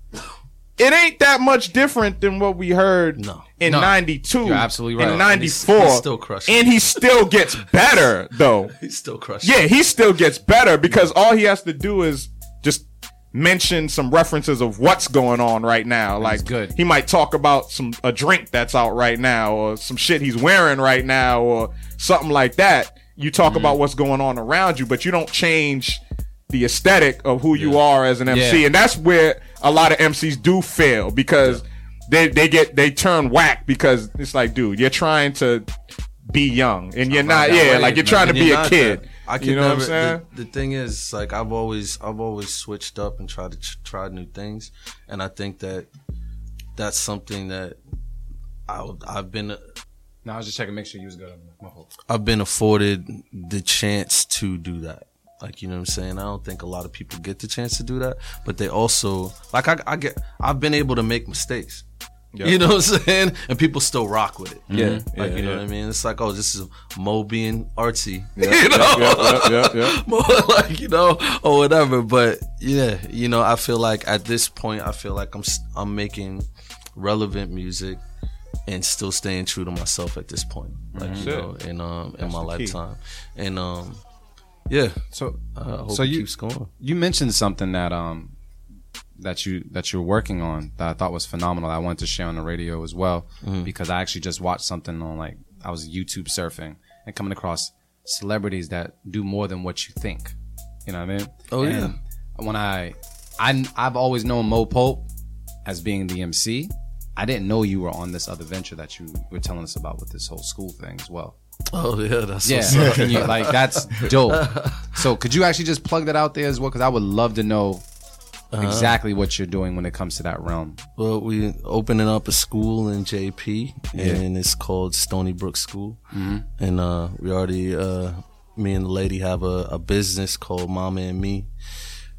it ain't that much different than what we heard no. in no. ninety-two. You're absolutely right. In ninety-four. And he's, he's still crushing. And he still gets better, though. He's still crushing. Yeah, he still gets better because all he has to do is just mention some references of what's going on right now. That's like, good. He might talk about some a drink that's out right now or some shit he's wearing right now or something like that. You talk mm-hmm. about what's going on around you, but you don't change the aesthetic of who yeah. you are as an M C. Yeah. And that's where a lot of M Cs do fail because yeah. they, they get, they turn whack because it's like, dude, you're trying to be young and you're not, not yeah, way, like you're man. trying to and be a kid. That. I can you know never, what I'm saying? The, the thing is, like, I've always, I've always switched up and tried to ch- try new things. And I think that that's something that I, I've been, uh, no, I was just checking, make sure you was good. I've been afforded the chance to do that. Like, you know what I'm saying? I don't think a lot of people get the chance to do that, but they also, like, I, I get, I've been able to make mistakes. Yep. You know what I'm saying? And people still rock with it. Yeah. Mm-hmm. Like, yeah, you know yeah. what I mean? It's like, oh, this is Mo being artsy. Yep, you know? Yep, yep, yep, yep. Mo, like, you know, or whatever. But yeah, you know, I feel like at this point, I feel like I'm, I'm making relevant music and still staying true to myself at this point. Like, mm-hmm. you know, in, um, in That's my lifetime. Key. And, um, yeah. So, uh, I hope so it you keeps going. You mentioned something that um that you that you're working on that I thought was phenomenal. That I wanted to share on the radio as well mm. because I actually just watched something on like I was YouTube surfing and coming across celebrities that do more than what you think. You know what I mean? Oh and yeah. When I I I've always known Mo Pope as being the M C. I didn't know you were on this other venture that you were telling us about with this whole school thing as well. Oh yeah, that's yeah. So can you, like that's dope. So could you actually just plug that out there as well? Because I would love to know uh-huh. exactly what you're doing when it comes to that realm. Well, we're opening up a school in J P, yeah. and it's called Stony Brook School. Mm-hmm. And uh, we already, uh, me and the lady have a, a business called Mama and Me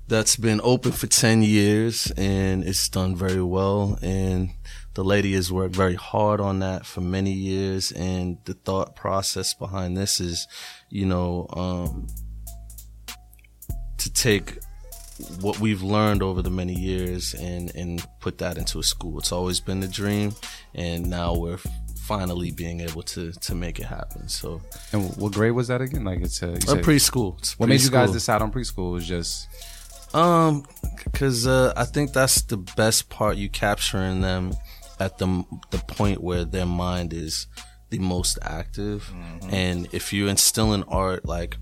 that's been open for ten years, and it's done very well. And the lady has worked very hard on that for many years, and the thought process behind this is, you know, um, to take what we've learned over the many years and, and put that into a school. It's always been the dream, and now we're finally being able to to make it happen. So, and what grade was that again? Like it's a, you said, preschool. It's preschool. What made you guys decide on preschool? It was just. Um, cause uh, I think that's the best part. You capturing them at the the point where their mind is the most active, mm-hmm. and if you instill in art like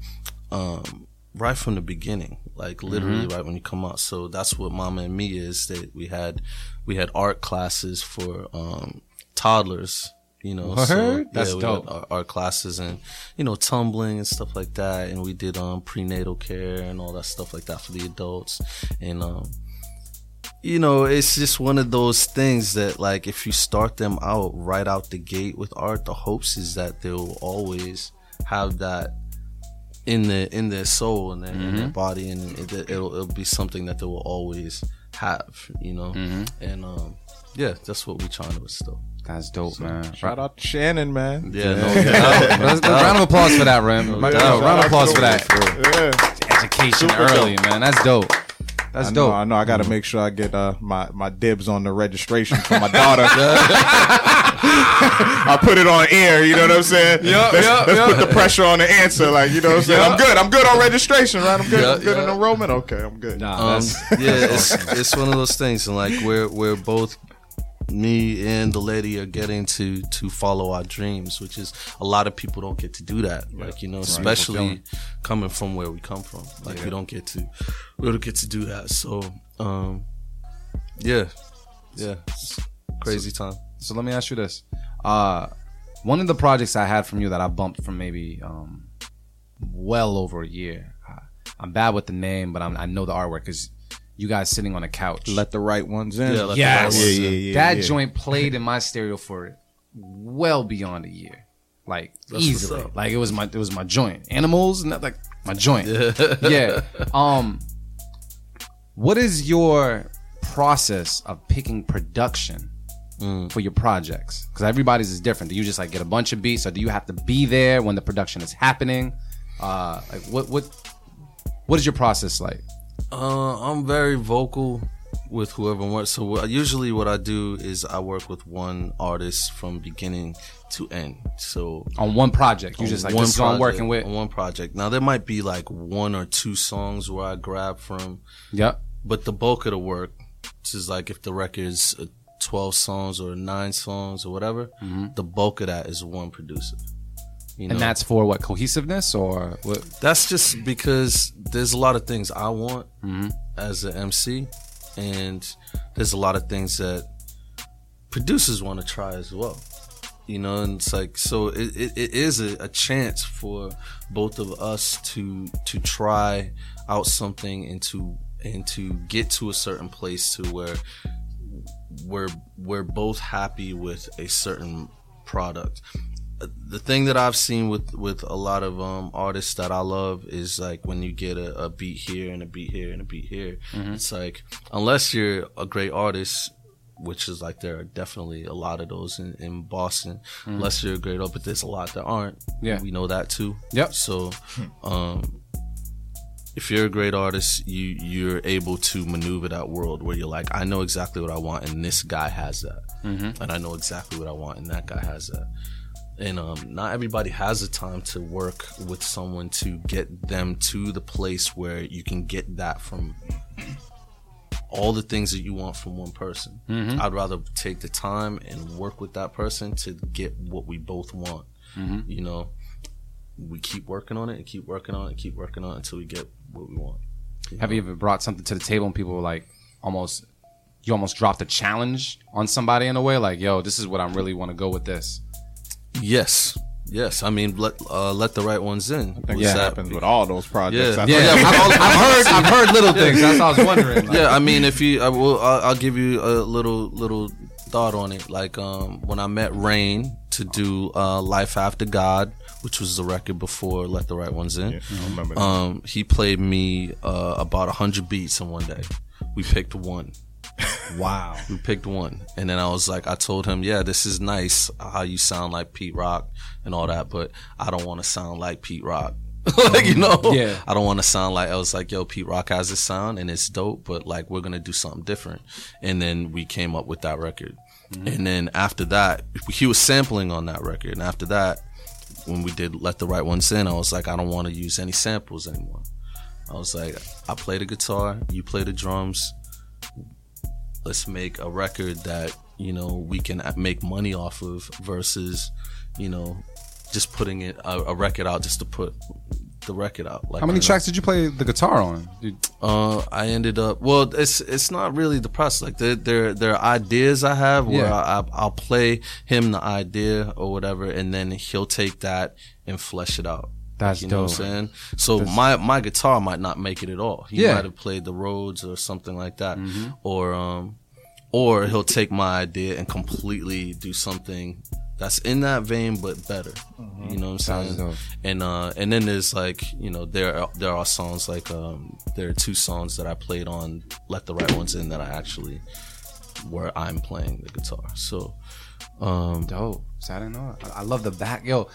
um, right from the beginning, like literally mm-hmm. right when you come out. So that's what Mama and Me is. That we had we had art classes for um, toddlers. You know, what? So that's yeah, we dope. Had our, our classes and, you know, tumbling and stuff like that. And we did, um, prenatal care and all that stuff like that for the adults. And, um, you know, it's just one of those things that, like, if you start them out right out the gate with art, the hopes is that they'll always have that in their, in their soul and their, mm-hmm. in their body. And it, it'll, it'll be something that they will always have, you know? Mm-hmm. And, um, yeah, that's what we're trying to instill. That's dope, so, man. Shout out to Shannon, man. Yeah, no doubt. Let's do a round of applause for that, Ram. No no no, round of applause for that. Yeah. Education super early, dope. Man. That's dope. That's I know, dope. I know. I got to mm. make sure I get uh, my, my dibs on the registration for my daughter. I put it on air, you know what I'm saying? Yep, let's yep, let's yep. put the pressure on the answer, like, you know what I'm saying? Yep. I'm good. I'm good on registration, right? I'm good. Yep, I'm good yep. in enrollment. Okay, I'm good. Nah, um, yeah, it's, it's one of those things, and like we're we're both. Me and the lady are getting to to follow our dreams, which is a lot of people don't get to do that. Yeah. Like, you know, right. especially coming from where we come from. Like yeah. we don't get to we don't get to do that. So um yeah. Yeah. It's crazy so, time. So let me ask you this. Uh one of the projects I had from you that I bumped from maybe um well over a year. I, I'm bad with the name, but I'm, I know the artwork is you guys sitting on a couch. Let the Right Ones In. Yeah, yes. Right ones yeah, yeah, yeah, in. That yeah. joint played in my stereo for well beyond a year. Like, that's easily. Like, it was my it was my joint. Animals, not like my joint. Yeah. yeah. Um, what is your process of picking production mm. for your projects? Because everybody's is different. Do you just like get a bunch of beats, or do you have to be there when the production is happening? Uh, like what what what is your process like? Uh, I'm very vocal with whoever wants. So what, usually what I do is I work with one artist from beginning to end. So on one project, you just like one song working with on one project. Now there might be like one or two songs where I grab from. Yep. But the bulk of the work, which is like if the record's twelve songs or nine songs or whatever, mm-hmm. the bulk of that is one producer. You know? And that's for what, cohesiveness or what? That's just because there's a lot of things I want mm-hmm. as an M C, and there's a lot of things that producers want to try as well. You know, and it's like, so it, it, it is a, a chance for both of us to to try out something and to and to get to a certain place to where we're we're both happy with a certain product. The thing that I've seen with, with a lot of um, artists that I love is like when you get a, a beat here and a beat here and a beat here, mm-hmm. it's like, unless you're a great artist, which is like there are definitely a lot of those in, in Boston, mm-hmm. unless you're a great artist, but there's a lot that aren't. Yeah. We know that too. Yep. So um, if you're a great artist, you, you're able to maneuver that world where you're like, I know exactly what I want and this guy has that. Mm-hmm. And I know exactly what I want and that guy has that. And um, not everybody has the time to work with someone to get them to the place where you can get that from all the things that you want from one person. Mm-hmm. I'd rather take the time and work with that person to get what we both want. Mm-hmm. You know, we keep working on it and keep working on it and keep working on it until we get what we want. You Have know? you ever brought something to the table and people were like almost, you almost dropped a challenge on somebody in a way? Like, yo, this is what I really want to go with this. Yes. Yes. I mean, let, uh, let the Right Ones In. I think yeah. that happens with all those projects. Yeah. I yeah. yeah. I've, I've heard I've heard little things. That's what I was wondering. Like. Yeah. I mean, if you, I will, I'll give you a little, little thought on it. Like, um, when I met Rain to do, uh, Life After God, which was the record before Let the Right Ones In. Yeah, I remember that. Um, he played me, uh, about a hundred beats in one day. We picked one. Wow. We picked one. And then I was like, I told him, yeah, this is nice how you sound like Pete Rock and all that, but I don't want to sound like Pete Rock. Like, you know? Yeah. I don't want to sound like, I was like, yo, Pete Rock has this sound and it's dope, but like, we're going to do something different. And then we came up with that record. Mm-hmm. And then after that, he was sampling on that record. And after that, when we did Let the Right Ones In, I was like, I don't want to use any samples anymore. I was like, I play the guitar, you play the drums. Let's make a record that, you know, we can make money off of versus, you know, just putting it a, a record out just to put the record out. Like, how many tracks did you play the guitar on? Uh, I ended up, well, it's it's not really the process. Like, there, there, there are ideas I have where yeah. I, I'll play him the idea or whatever, and then he'll take that and flesh it out. That's you know dope. What I'm saying? So That's my my guitar might not make it at all. He yeah. might have played the Rhodes or something like that. Mm-hmm. Or um or he'll take my idea and completely do something that's in that vein but better. Mm-hmm. You know what I'm That's saying? Dope. And uh and then there's like, you know, there are there are songs like um there are two songs that I played on Let the Right Ones In that I actually where I'm playing the guitar. So um dope. So I didn't know. I, I love the back yo.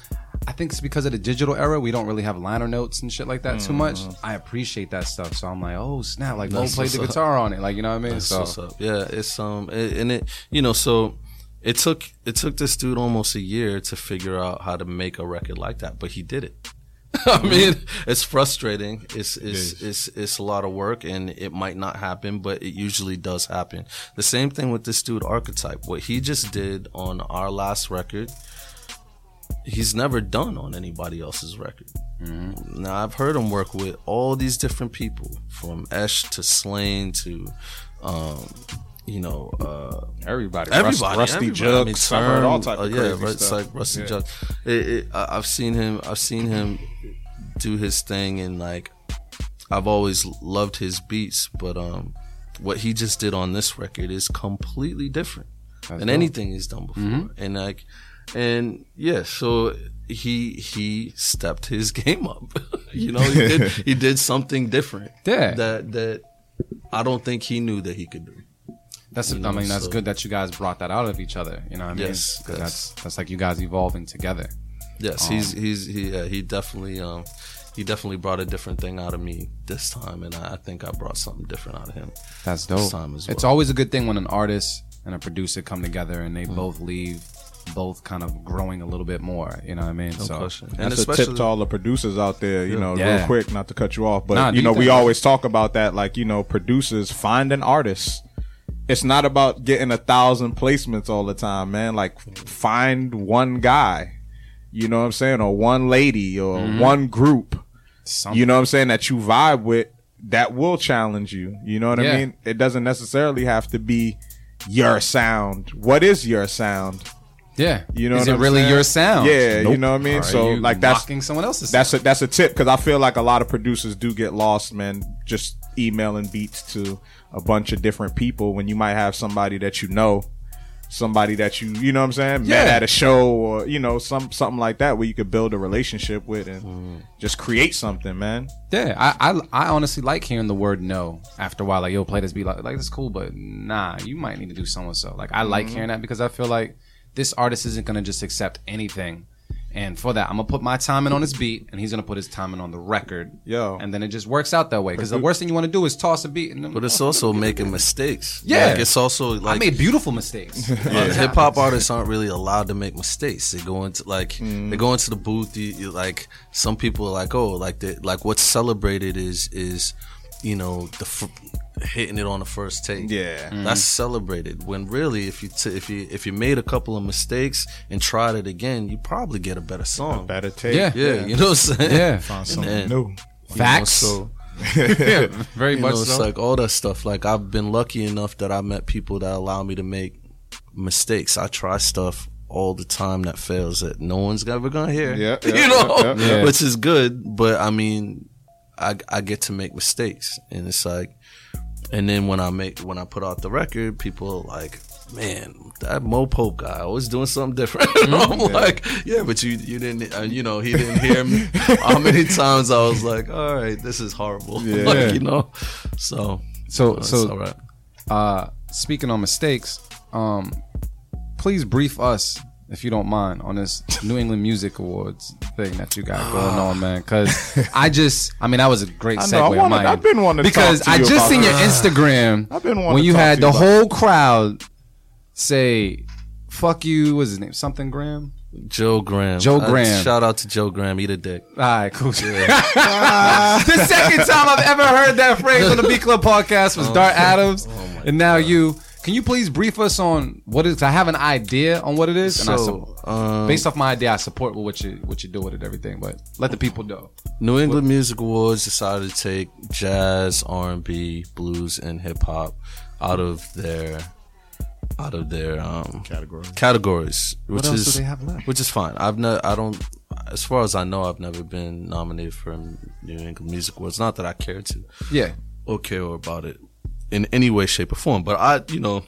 I think it's because of the digital era. We don't really have liner notes and shit like that mm. too much. I appreciate that stuff, so I'm like, oh snap! Like, don't play the guitar up. on it, like you know what I mean? That's so what's up. Yeah, it's um, it, and it, you know, so it took it took this dude almost a year to figure out how to make a record like that, but he did it. I mean, it's frustrating. It's it's, it's it's it's a lot of work, and it might not happen, but it usually does happen. The same thing with this dude Archetype. What he just did on our last record. He's never done on anybody else's record. Mm-hmm. Now, I've heard him work with all these different people, from Esh to Slane to, um, you know, uh, everybody. Everybody, Rusty Jugs. I've heard all types of crazy stuff. Yeah, it's like Rusty Jugs. I've seen him. I've seen him do his thing, and like, I've always loved his beats, but um, what he just did on this record is completely different That's than dope. anything he's done before. Mm-hmm. And like, and yeah, so he he stepped his game up. You know, he did he did something different. Yeah. That that I don't think he knew that he could do. That's you know, I mean that's so. good that you guys brought that out of each other. You know what I mean? Yes, that's, that's that's like you guys evolving together. Yes, um, he's he's he uh, he definitely um he definitely brought a different thing out of me this time, and I, I think I brought something different out of him. That's dope. This time as well. It's always a good thing when an artist and a producer come together and they mm-hmm. both leave, both kind of growing a little bit more. You know what I mean? No so question. And that's a tip to all the producers out there. You know, yeah. real quick, not to cut you off, but nah, you know, we always talk about that. Like, you know, producers find an artist. It's not about getting a thousand placements all the time, man. Like, find one guy, you know what I'm saying, or one lady, or mm-hmm. one group, Something. you know what I'm saying, that you vibe with, that will challenge you. You know what yeah. I mean? It doesn't necessarily have to be your sound. What is your sound? Yeah, you know, is what it I'm really saying? your sound? Yeah, nope. you know what I mean. Are so like that's someone else's. That's sound? a that's a tip because I feel like a lot of producers do get lost, man. Just emailing beats to a bunch of different people when you might have somebody that you know, somebody that you you know what I'm saying, yeah. met at a show or you know some something like that where you could build a relationship with and mm. just create something, man. Yeah, I, I I honestly like hearing the word no after a while. Like, yo, play this beat, like like that's cool, but nah, you might need to do so and so. Like I like mm-hmm. hearing that because I feel like this artist isn't going to just accept anything. And for that, I'm going to put my time in on his beat, and he's going to put his time in on the record. Yo. And then it just works out that way. Because the worst thing you want to do is toss a beat. And then, but it's oh, also making mistakes. Yeah. Like, it's also like... I made beautiful mistakes. yeah. Hip-hop artists aren't really allowed to make mistakes. They go into, like, mm. they go into the booth. You, you, like, some people are like, oh, like, the, like what's celebrated is, is you know, the... Fr- hitting it on the first take, yeah, mm-hmm. that's celebrated. When really, if you t- if you if you made a couple of mistakes and tried it again, you probably get a better song, a better take. Yeah, yeah, yeah. You know what I'm saying? Yeah, found something then, new. Facts. You know, so yeah, very much. Know, so. It's like all that stuff. Like I've been lucky enough that I met people that allow me to make mistakes. I try stuff all the time that fails that no one's ever gonna hear. Yeah, yeah you know, yeah, yeah, yeah. which is good. But I mean, I I get to make mistakes, and it's like. And then when I make when I put out the record, people are like, man, that Mo Pope guy always doing something different. And I'm yeah. like, yeah, but you you didn't, uh, you know, he didn't hear me. How many times I was like, all right, this is horrible, yeah. like, you know. So so uh, so. All right. Uh, speaking on mistakes, um, please brief us if you don't mind on this New England Music Awards thing that you got going on, man. Because I just, I mean, that was a great segue. I know, I wanted, I've been wanting to because talk to you I just seen your Instagram. I've been wanting when you to talk had to you the whole it. crowd say, "Fuck you." What's his name? Something Graham. Joe Graham. Joe Graham. Uh, shout out to Joe Graham. Eat a dick. All right, cool. Yeah. The second time I've ever heard that phrase on the Beat Club podcast was oh, Dart shit. Adams, oh and now God. you. Can you please brief us on what it is? I have an idea on what it is. So, and I su- um, based off my idea, I support what you what you do with it, everything. But let the people know. New England what? Music Awards decided to take jazz, R and B, blues, and hip hop out of their out of their um, categories. Categories, which what else is do they have left? Which is fine. I've no, I don't. As far as I know, I've never been nominated for New England Music Awards. Not that I care to. Yeah. Or care about it. In any way, shape, or form. But I, you know,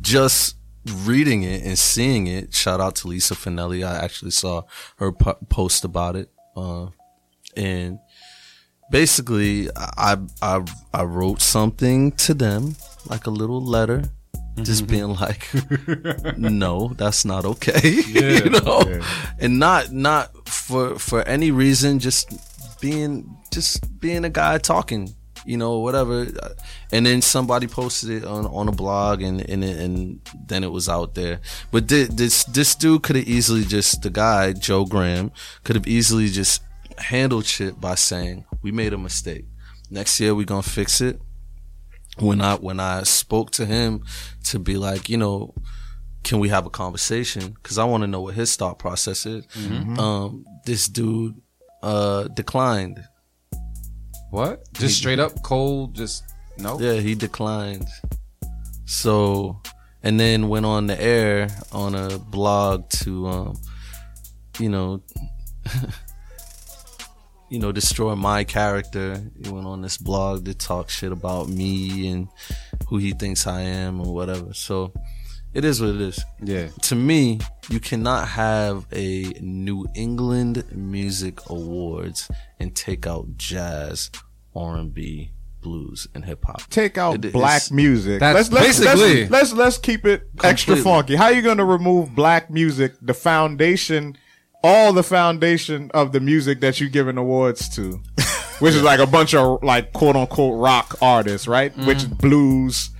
just reading it and seeing it, shout out to Lisa Finelli. I actually saw her po- post about it. Uh, and basically, I, I, I wrote something to them, like a little letter, just being like, no, that's not okay. Yeah, you know? Yeah. And not, not for, for any reason, just being, just being a guy talking. You know, whatever. And then somebody posted it on, on a blog and, and and then it was out there. But this this dude could have easily just, the guy, Joe Graham, could have easily just handled shit by saying, we made a mistake. Next year we're going to fix it. When I, when I spoke to him to be like, you know, can we have a conversation? Because I want to know what his thought process is. Mm-hmm. Um, this dude uh, declined. What? Just he, straight up cold? Just no? Yeah, he declined. So, and then went on the air on a blog to, um, you know, you know, destroy my character. He went on this blog to talk shit about me and who he thinks I am or whatever. So it is what it is. Yeah. To me, you cannot have a New England Music Awards and take out jazz, R and B, blues, and hip hop. Take out it, black music. That's let's, let's, basically. Let's, let's, let's keep it completely extra funky. How are you going to remove black music, the foundation, all the foundation of the music that you giving awards to, which is like a bunch of like quote unquote rock artists, right? Mm. Which is blues,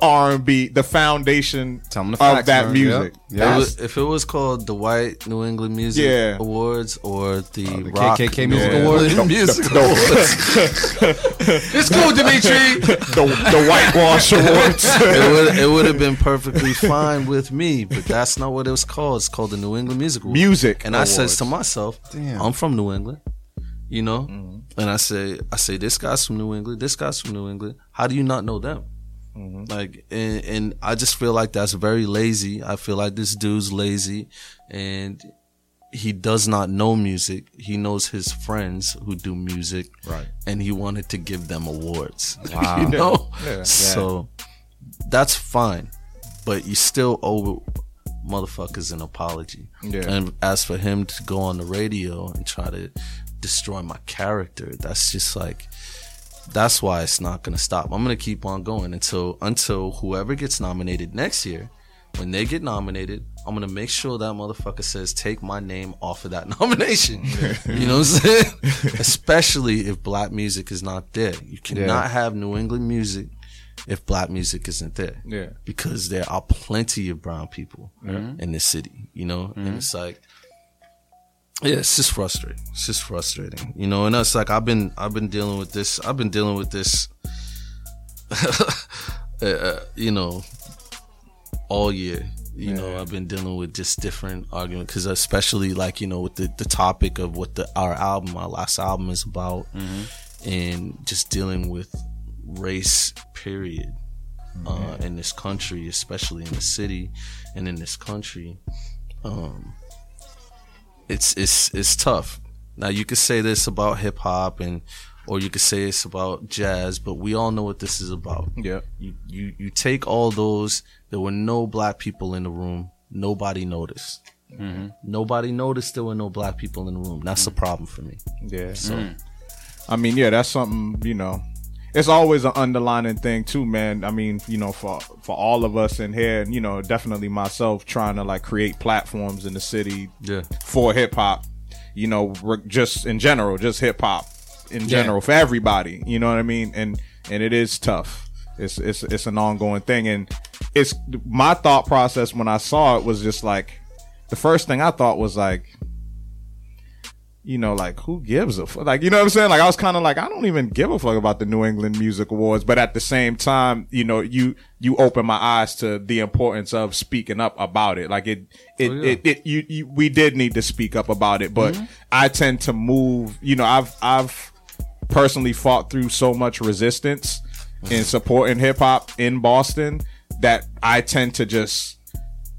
R and B, the foundation the facts, of that man. Music. Yep. Yep. It was, if it was called the White New England Music yeah. Awards or the, oh, the Rock K K K Music yeah. Awards, the, music the, the, awards. It's cool, Dimitri. the, the Whitewash Awards. It would it would have been perfectly fine with me, but that's not what it was called. It's called the New England Music Awards. Music. And awards. I says to myself, damn, I'm from New England, you know, mm-hmm. and I say I say this guy's from New England, this guy's from New England. How do you not know them? Mm-hmm. Like and, and I just feel like that's very lazy. I feel like this dude's lazy, and he does not know music. He knows his friends who do music, right? And he wanted to give them awards. Wow, you know. Yeah. Yeah. So that's fine, but you still owe motherfuckers an apology. Yeah. And as for him to go on the radio and try to destroy my character, that's just like. That's why it's not going to stop. I'm going to keep on going until until whoever gets nominated next year, when they get nominated, I'm going to make sure that motherfucker says, take my name off of that nomination. You know what I'm saying? Especially if black music is not there. You cannot yeah. have New England music if black music isn't there. Yeah. Because there are plenty of brown people mm-hmm. in this city, you know? Mm-hmm. And it's like... Yeah, it's just frustrating. It's just frustrating, you know. And it's like I've been, I've been dealing with this. I've been dealing with this, uh, you know, all year. You yeah. know, I've been dealing with just different arguments because, especially like you know, with the, the topic of what the our album, our last album is about, mm-hmm. and just dealing with race, period, mm-hmm. uh, in this country, especially in the city, and in this country. Um, It's it's it's tough. Now you could say this about hip hop and, or you could say it's about jazz, but we all know what this is about. Yeah. You you you take all those. There were no black people in the room. Nobody noticed. Mm-hmm. Nobody noticed there were no black people in the room. That's mm-hmm. a problem for me. Yeah. So, mm-hmm. I mean, yeah, that's something you know. It's always an underlining thing too, man. I mean, you know, for for all of us in here, and you know, definitely myself trying to like create platforms in the city yeah. for hip hop, you know, just in general, just hip hop in general yeah. for everybody. You know what I mean? And and it is tough. It's it's it's an ongoing thing, and it's my thought process when I saw it was just like the first thing I thought was like. You know, like, who gives a fuck? Like, you know what I'm saying? Like, I was kind of like, I don't even give a fuck about the New England Music Awards. But at the same time, you know, you, you open my eyes to the importance of speaking up about it. Like, it, it, oh, yeah. it, it, you, you, we did need to speak up about it. But mm-hmm. I tend to move, you know, I've, I've personally fought through so much resistance in supporting hip hop in Boston that I tend to just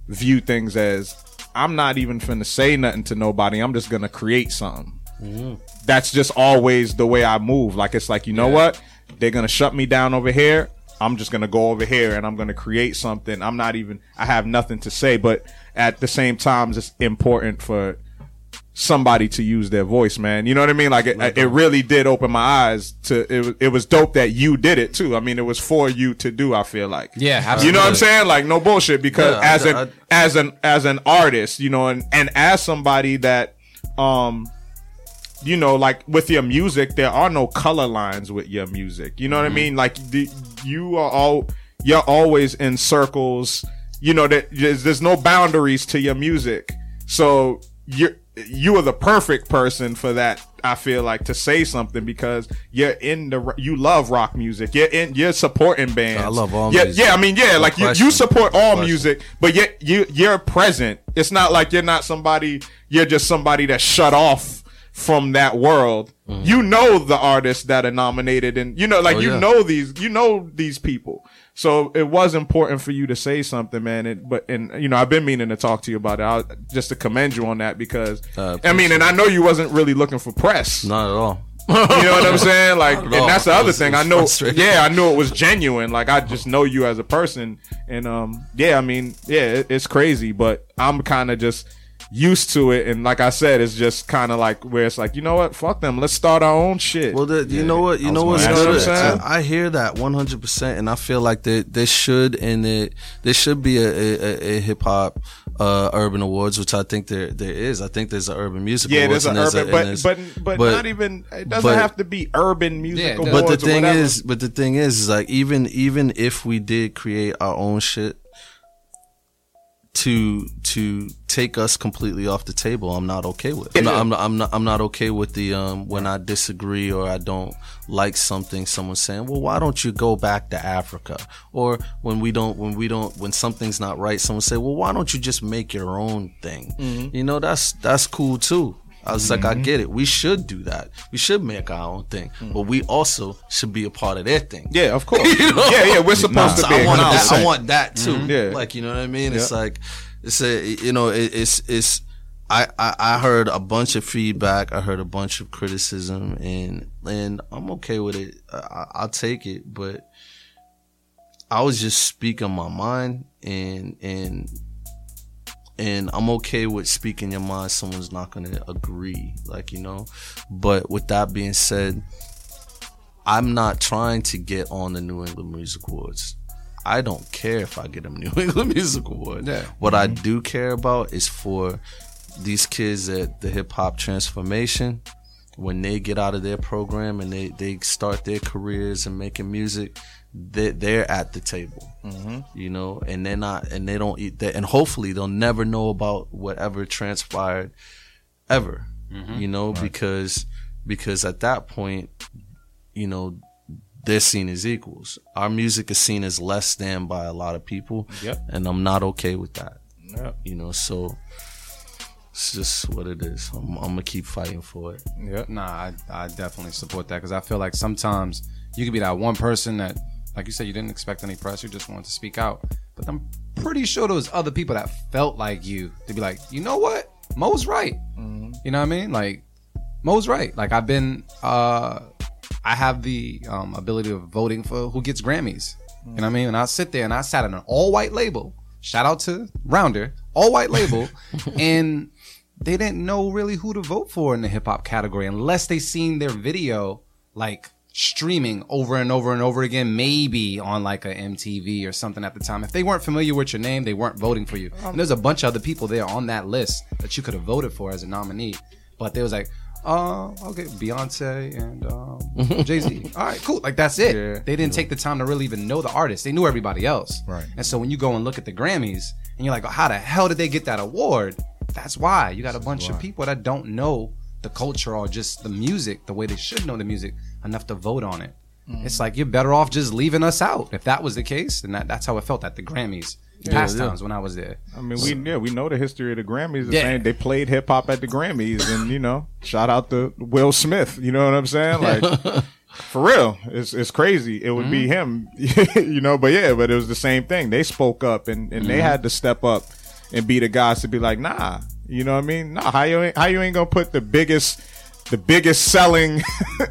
view things as, I'm not even finna say nothing to nobody. I'm just gonna create something. Mm-hmm. That's just always the way I move. Like, it's like, you know yeah. what? They're gonna shut me down over here. I'm just gonna go over here and I'm gonna create something. I'm not even, I have nothing to say, but at the same time, it's important for somebody to use their voice, man. You know what I mean? Like, it, right. it really did open my eyes to, it, it was dope that you did it too. I mean, it was for you to do, I feel like. Yeah, absolutely. You know what I'm saying? Like, no bullshit, because yeah, as I, an, I, as an, as an artist, you know, and, and as somebody that, um, you know, like with your music, there are no color lines with your music. You know mm-hmm. what I mean? Like, the, you are all, you're always in circles, you know, that there's, there's no boundaries to your music. So you're, You are the perfect person for that. I feel like to say something because you're in the you love rock music. You're in you're supporting bands. I love all yeah, music. Yeah, I mean, yeah, no like you, you support all no music, but yet you you're present. It's not like you're not somebody. You're just somebody that's shut off from that world. Mm. You know the artists that are nominated, and you know like oh, you yeah. know these you know these people. So it was important for you to say something, man. And, but and you know, I've been meaning to talk to you about it. I, just to commend you on that because uh, I mean, and I know you wasn't really looking for press, not at all. You know what I'm saying? Like, and that's the other was, thing. I know. Yeah, I knew it was genuine. Like, I just know you as a person, and um, yeah, I mean, yeah, it, it's crazy, but I'm kind of just used to it, and like I said, it's just kind of like where it's like, you know what, fuck them, let's start our own shit. Well, the, you yeah. know what, you know what's good. What I hear that one hundred percent, and I feel like there there should and it there should be a a, a hip hop uh, urban awards, which I think there there is. I think there's an urban music yeah, awards. Yeah, there's an urban, a, but, but but but not even it doesn't but, have to be urban music yeah, awards. But the thing or is, but the thing is, is like even even if we did create our own shit. To to take us completely off the table, I'm not okay with. I'm not, I'm not, I'm not, I'm not okay with the um when I disagree or I don't like something. Someone saying, "Well, why don't you go back to Africa?" Or when we don't, when we don't, when something's not right, someone say, "Well, why don't you just make your own thing?" Mm-hmm. You know, that's that's cool too. I was mm-hmm. like, I get it. We should do that. We should make our own thing, mm-hmm. but we also should be a part of their thing. Yeah, of course. You know? Yeah, yeah. We're supposed nah, to so be. I want that. I want that too. Mm-hmm. Yeah. Like, you know what I mean? Yeah. It's like, it's a, you know, it, it's it's. I, I I heard a bunch of feedback. I heard a bunch of criticism, and and I'm okay with it. I, I'll take it. But I was just speaking my mind, and and. And I'm okay with speaking your mind. Someone's not going to agree, like, you know. But with that being said, I'm not trying to get on the New England Music Awards. I don't care if I get a New England Music Award. Yeah. What mm-hmm. I do care about is for these kids at the hip-hop transformation, when they get out of their program and they, they start their careers and making music, They they're at the table, mm-hmm. you know, and they're not, and they don't eat that, and hopefully they'll never know about whatever transpired, ever, mm-hmm. you know, right. because because at that point, you know, they're seen as equals. Our music is seen as less than by a lot of people, yep. and I'm not okay with that, yep. you know. So it's just what it is. I'm, I'm gonna keep fighting for it. Yeah, nah, I I definitely support that because I feel like sometimes you can be that one person that. Like you said, you didn't expect any press. You just wanted to speak out. But I'm pretty sure there was other people that felt like you to be like, you know what? Mo's right. Mm-hmm. You know what I mean? Like, Mo's right. Like, I've been, uh, I have the um, ability of voting for who gets Grammys. Mm-hmm. You know what I mean? And I sit there and I sat on an all-white label. Shout out to Rounder. All-white label. And they didn't know really who to vote for in the hip-hop category unless they seen their video, like, streaming over and over and over again, maybe on like a M T V or something at the time. If they weren't familiar with your name, they weren't voting for you. And there's a bunch of other people there on that list that you could have voted for as a nominee, but they was like, oh, uh, okay, Beyonce and um, Jay-Z. All right, cool. Like, that's it. Yeah, they didn't yeah. take the time to really even know the artist. They knew everybody else. Right. And so when you go and look at the Grammys and you're like, oh, how the hell did they get that award? That's why. You got a bunch of people that don't know the culture or just the music the way they should know the music enough to vote on it. Mm. It's like, you're better off just leaving us out. If that was the case, and that, that's how it felt at the Grammys. Yeah, past yeah. times when I was there. I mean, we yeah, we know the history of the Grammys. Yeah. They played hip hop at the Grammys, and you know, shout out to Will Smith. You know what I'm saying? Like, for real, it's it's crazy. It would mm. be him, you know. But yeah, but it was the same thing. They spoke up, and, and mm. they had to step up and be the guys to be like, nah, you know what I mean? Nah, how you ain't, how you ain't gonna put the biggest. The biggest selling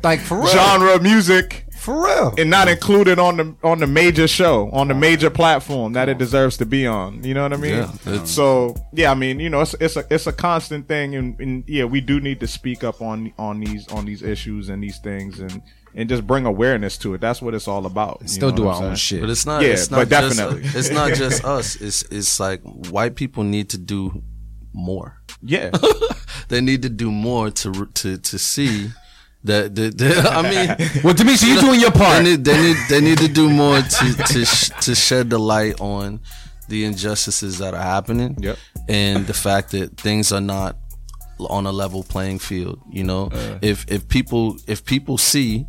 like for real. genre of music for real, and not included on the on the major show on the major platform that it deserves to be on. You know what I mean? Yeah. So yeah, I mean, you know, it's it's a it's a constant thing, and, and yeah, we do need to speak up on on these on these issues and these things, and. And just bring awareness to it. That's what it's all about. Still do our own shit, but it's not. Yeah, it's not but just, definitely, it's not just us. It's it's like white people need to do more. Yeah. They need to do more to to to see that. The, the, I mean, well, Demetri, you're doing your part. They need they need, they need to do more to to sh- to shed the light on the injustices that are happening, yep. and the fact that things are not on a level playing field. You know, uh, if if people if people see.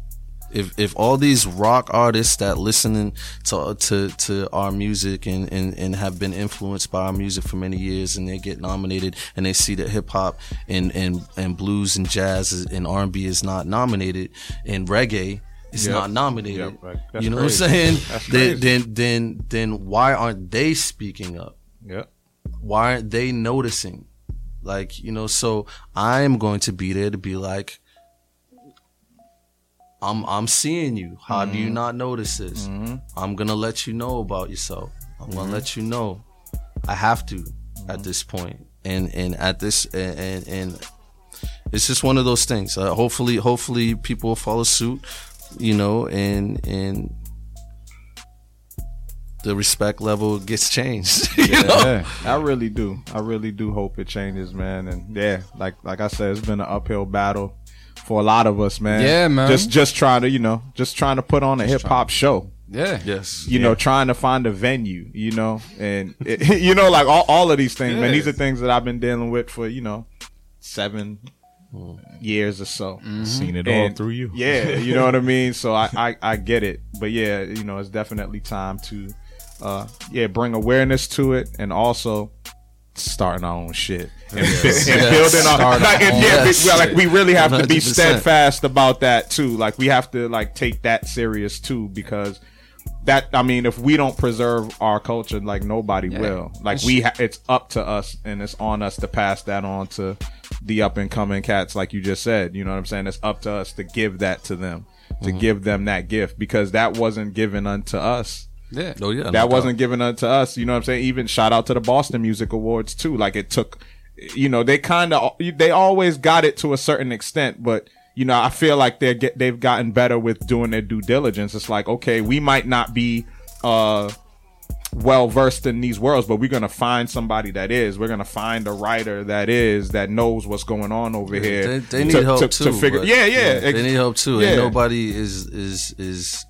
If if all these rock artists that listening to to, to our music and, and, and have been influenced by our music for many years, and they get nominated and they see that hip hop and, and, and blues and jazz and R and B is not nominated, and reggae it's yep. not nominated. Yep. Like, you know crazy. What I'm saying? Then, then then then why aren't they speaking up? Yeah. Why aren't they noticing? Like, you know, so I'm going to be there to be like, I'm I'm seeing you. How mm-hmm. do you not notice this? Mm-hmm. I'm gonna let you know about yourself. I'm mm-hmm. gonna let you know. I have to mm-hmm. at this point. And and at this and and, and it's just one of those things. Uh, hopefully, hopefully people will follow suit, you know, and and the respect level gets changed. you yeah, know? yeah, I really do. I really do hope it changes, man. And yeah, like like I said, it's been an uphill battle for a lot of us, man. Yeah, man. Just just trying to, you know, just trying to put on a hip hop show. Yeah. Yes. You yeah. know, trying to find a venue, you know, and it, you know, like all, all of these things, yes. man. These are things that I've been dealing with for, you know, seven mm. years or so. Mm-hmm. Seen it and all through you. Yeah. You know what I mean? So I, I, I get it. But yeah, you know, it's definitely time to, uh, yeah, bring awareness to it, and also starting our own shit and, yes. and yes. building our, like, and, yeah, we, well, like we really have one hundred percent to be steadfast about that too. Like we have to like take that serious too, because that, I mean, if we don't preserve our culture, like nobody yeah. will. Like we, ha- it's up to us, and it's on us to pass that on to the up and coming cats, like you just said. You know what I'm saying? It's up to us to give that to them, to mm-hmm. give them that gift, because that wasn't given unto us. Yeah. Oh, yeah, that no wasn't doubt. given unto us. You know what I'm saying? Even shout out to the Boston Music Awards too. Like it took, you know, they kind of, they always got it to a certain extent, but you know, I feel like they're get, they've gotten better with doing their due diligence. It's like, okay, we might not be uh, well versed in these worlds, but we're going to find somebody that is. We're going to find a writer that is, that knows what's going on over yeah, here. They, they need to, help to, too. To figure, but, yeah, yeah, yeah. They need help too. Yeah. And nobody is, is, is,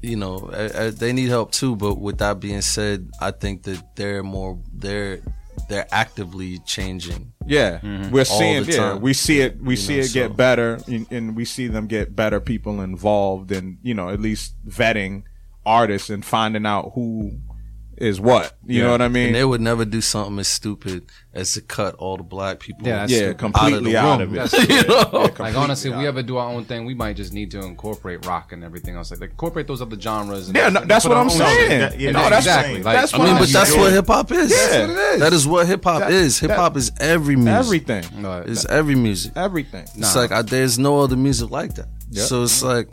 you know, I, I, they need help too. But with that being said, I think that they're more, they're they're actively changing. Yeah, mm-hmm. we're seeing. Yeah, we see it. We you see know, it so. get better, and, and we see them get better people involved, and you know, at least vetting artists and finding out who is what. You yeah. know what I mean? And they would never do something as stupid as to cut all the black people. Yeah, yeah completely out of, out of it. You know? yeah, like honestly, if we ever do our own thing, we might just need to incorporate rock and everything else. Like, like incorporate those other genres. And yeah, no, that's what I'm saying. That, yeah, no, that's exactly. Like, that's I mean, but that's what hip hop is. Yeah, that's what it is. That is what hip hop is. Hip hop is every music. Everything. No, it's that, every music. Everything. Nah. It's like I, there's no other music like that. Yep. So it's like.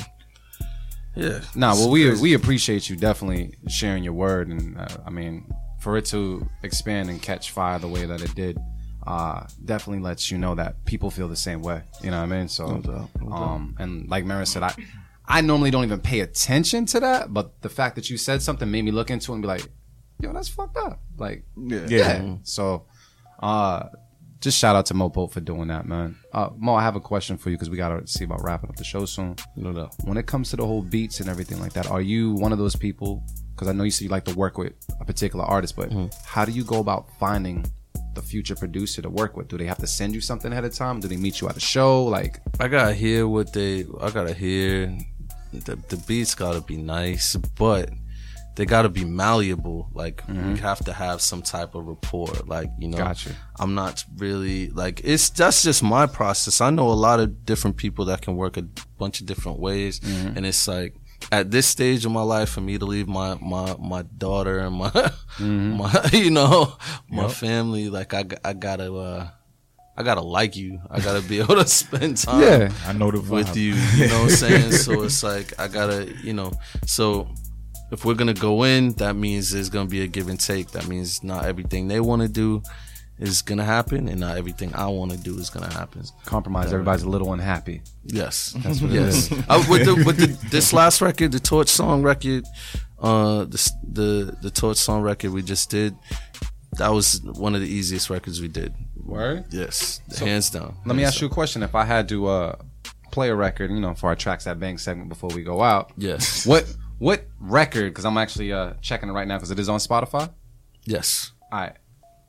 Yeah. Nah, well, we we appreciate you definitely sharing your word, and uh, I mean, for it to expand and catch fire the way that it did, uh, definitely lets you know that people feel the same way. You know what I mean? So, no doubt, no doubt. um, and like Mara said, I I normally don't even pay attention to that, but the fact that you said something made me look into it and be like, yo, that's fucked up. Like, yeah. yeah. yeah. So, uh, just shout out to Mo Pope for doing that, man. Uh, Mo, I have a question for you, because we got to see about wrapping up the show soon. No, no. When it comes to the whole beats and everything like that, are you one of those people? Because I know you said you like to work with a particular artist, but mm-hmm. how do you go about finding the future producer to work with? Do they have to send you something ahead of time? Do they meet you at a show? Like, I gotta hear what they. I gotta hear the, the beats. Gotta be nice, but they gotta be malleable. Like mm-hmm. you have to have some type of rapport. Like, you know, gotcha. I'm not really like it's that's just my process. I know a lot of different people that can work a bunch of different ways, mm-hmm. and it's like at this stage of my life for me to leave my my, my daughter and my, mm-hmm. my you know my yep. family. Like I I gotta. Uh, I gotta like you. I gotta be able to spend time yeah, I know the vibe. With you. You know what I'm saying? So it's like I gotta, you know, so if we're gonna go in, that means there's gonna be a give and take. That means not everything they want to do is gonna happen, and not everything I want to do is gonna happen. Compromise. That everybody's right. a little unhappy. Yes, that's what yes. It is. I, with the, with the, this last record, the Torch Song record, uh, the the the Torch Song record we just did, that was one of the easiest records we did. Word? Yes, so, hands down. Let hands me ask down. you a question. If I had to uh, play a record, you know, for our Tracks That Bang segment before we go out, yes, what? What record, because I'm actually uh, checking it right now because it is on Spotify? Yes. All right.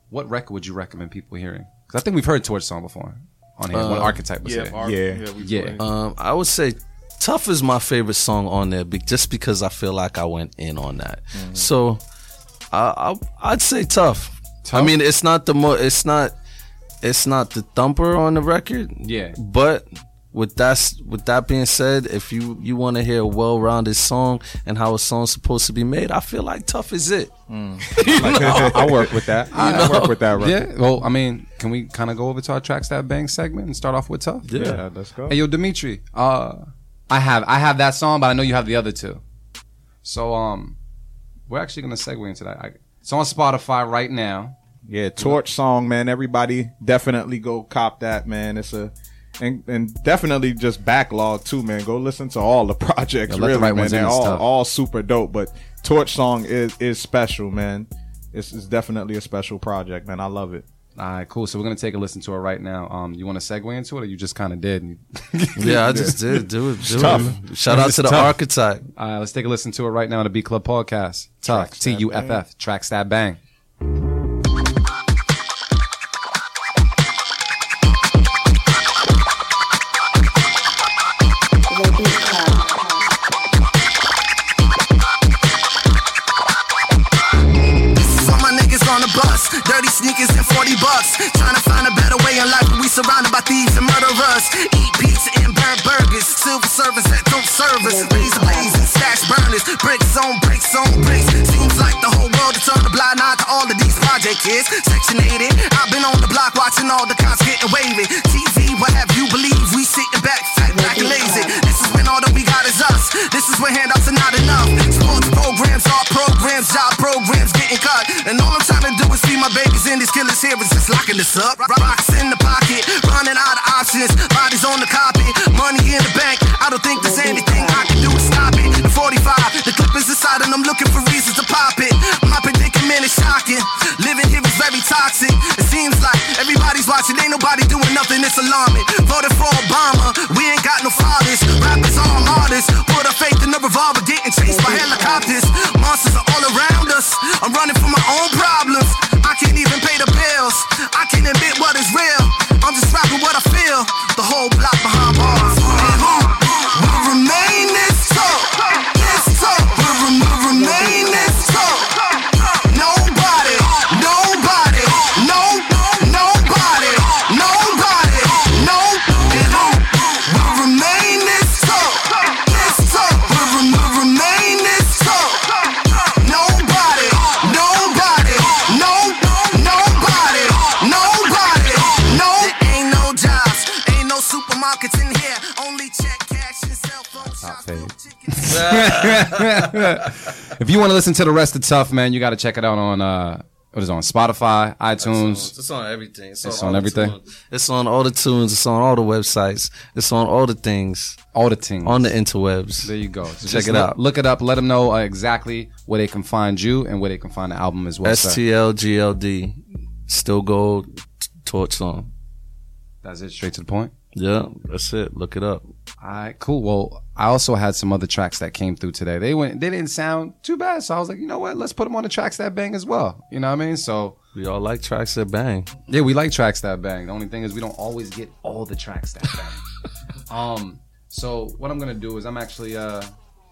What record would you recommend people hearing? Because I think we've heard Torch Song before on here. Uh, when Archetype was yeah, there. Ar- yeah. Yeah. yeah. Um, I would say Tough is my favorite song on there be- just because I feel like I went in on that. Mm-hmm. So I, I, I'd say Tough. Tough. I mean, it's not the mo- it's not it's not the thumper on the record. Yeah. But with that, with that being said, if you, you want to hear a well-rounded song and how a song's supposed to be made, I feel like Tough is it. Mm. Like, I, I work with that. I, I work with that. Right? Yeah. Well, I mean, can we kind of go over to our Tracks That Bang segment and start off with Tough? Yeah, yeah, let's go. Hey, yo, Dimitri. Uh, I have I have that song, but I know you have the other two. So um, we're actually gonna segue into that. I, it's on Spotify right now. Yeah, Torch song, man. Everybody definitely go cop that, man. It's a And and definitely just backlog too, man. Go listen to all the projects, yeah, really, the right man. They're all, all super dope. But Torch Song is is special, man. It's, it's definitely a special project, man. I love it. All right, cool. So we're gonna take a listen to it right now. Um, you want to segue into it, or you just kind of did? Yeah, I just did. Do it. Do it. Shout out to the Archetype. All right, let's take a listen to it right now. The Beat Club Podcast. Tough. T U F F. Tracks That Bang. Dirty sneakers and forty bucks. Trying to find a better way in life when we surrounded by thieves and murderers. Eat pizza and burn burgers. Silver servers that don't serve us. Razor blades and stash burners. Bricks on bricks on bricks. Seems like the whole world has turned a blind eye to all of these project kids. Section eighty. I've been on the block watching all the cops getting wavy. T V, what have you believed? We sitting back, fat, black and lazy. This is when all that we got is us. This is when handouts are not enough. Sports programs, art programs, job programs getting cut. And all I'm trying to do is see my babies in these killers here is just locking us up. Rocks in the pocket, running out of options. Bodies on the carpet, money in the bank. I don't think there's anything I can do to stop it. The forty-five, the clip is inside and I'm looking for reasons to pop it. My predicament is shocking. Living here is very toxic. It seems like everybody's watching, ain't nobody doing nothing, it's alarming. Voted for Obama, we ain't got no fathers. Rappers on artists, put our faith in the revolver, getting chased by helicopters. Monsters are all around us. I'm running from my own problems. I can't even pay the bills. I can't admit what is real. I'm just rapping what I feel. The whole block behind bars. We'll remain this talk. This talk. We'll remain this talk. Nobody, nobody, no, nobody, nobody, no. We'll remain this talk. This talk. We'll remain this talk. Nobody, nobody, no, nobody, nobody, no. There ain't no jobs, ain't no supermarkets in here. Only check cash and cell phone shops. If you want to listen to the rest of Tough, man, you got to check it out on uh, what is it, on Spotify, iTunes. It's on, it's on everything. It's on, it's on everything. Tunes. It's on all the tunes. It's on all the websites. It's on all the things. All the things on the interwebs. There you go. So check it look, out. Look it up. Let them know uh, exactly where they can find you and where they can find the album as well. S T L G L D, Still Gold, Torch Song. That's it. Straight to the point. Yeah, that's it. Look it up. All right, cool. Well, I also had some other tracks that came through today. They went, they didn't sound too bad, so I was like, you know what? Let's put them on the Tracks That Bang as well. You know what I mean? So we all like Tracks That Bang. Yeah, we like Tracks That Bang. The only thing is we don't always get all the Tracks That Bang. um, so what I'm gonna do is I'm actually, uh,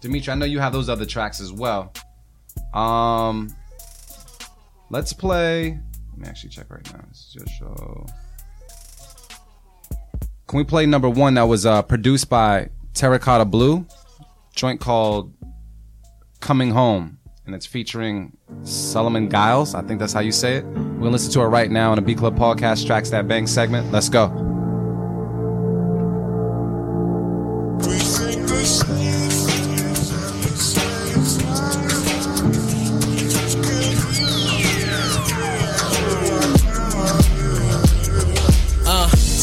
Dimitri, I know you have those other tracks as well. Um, let's play. Let me actually check right now. It's just show. Can we play number one that was uh, produced by Terracotta Blue, joint called Coming Home, and it's featuring Solomon Giles. I think that's how you say it. We're going to listen to it right now on the Beat Club Podcast Tracks That Bang segment. Let's go.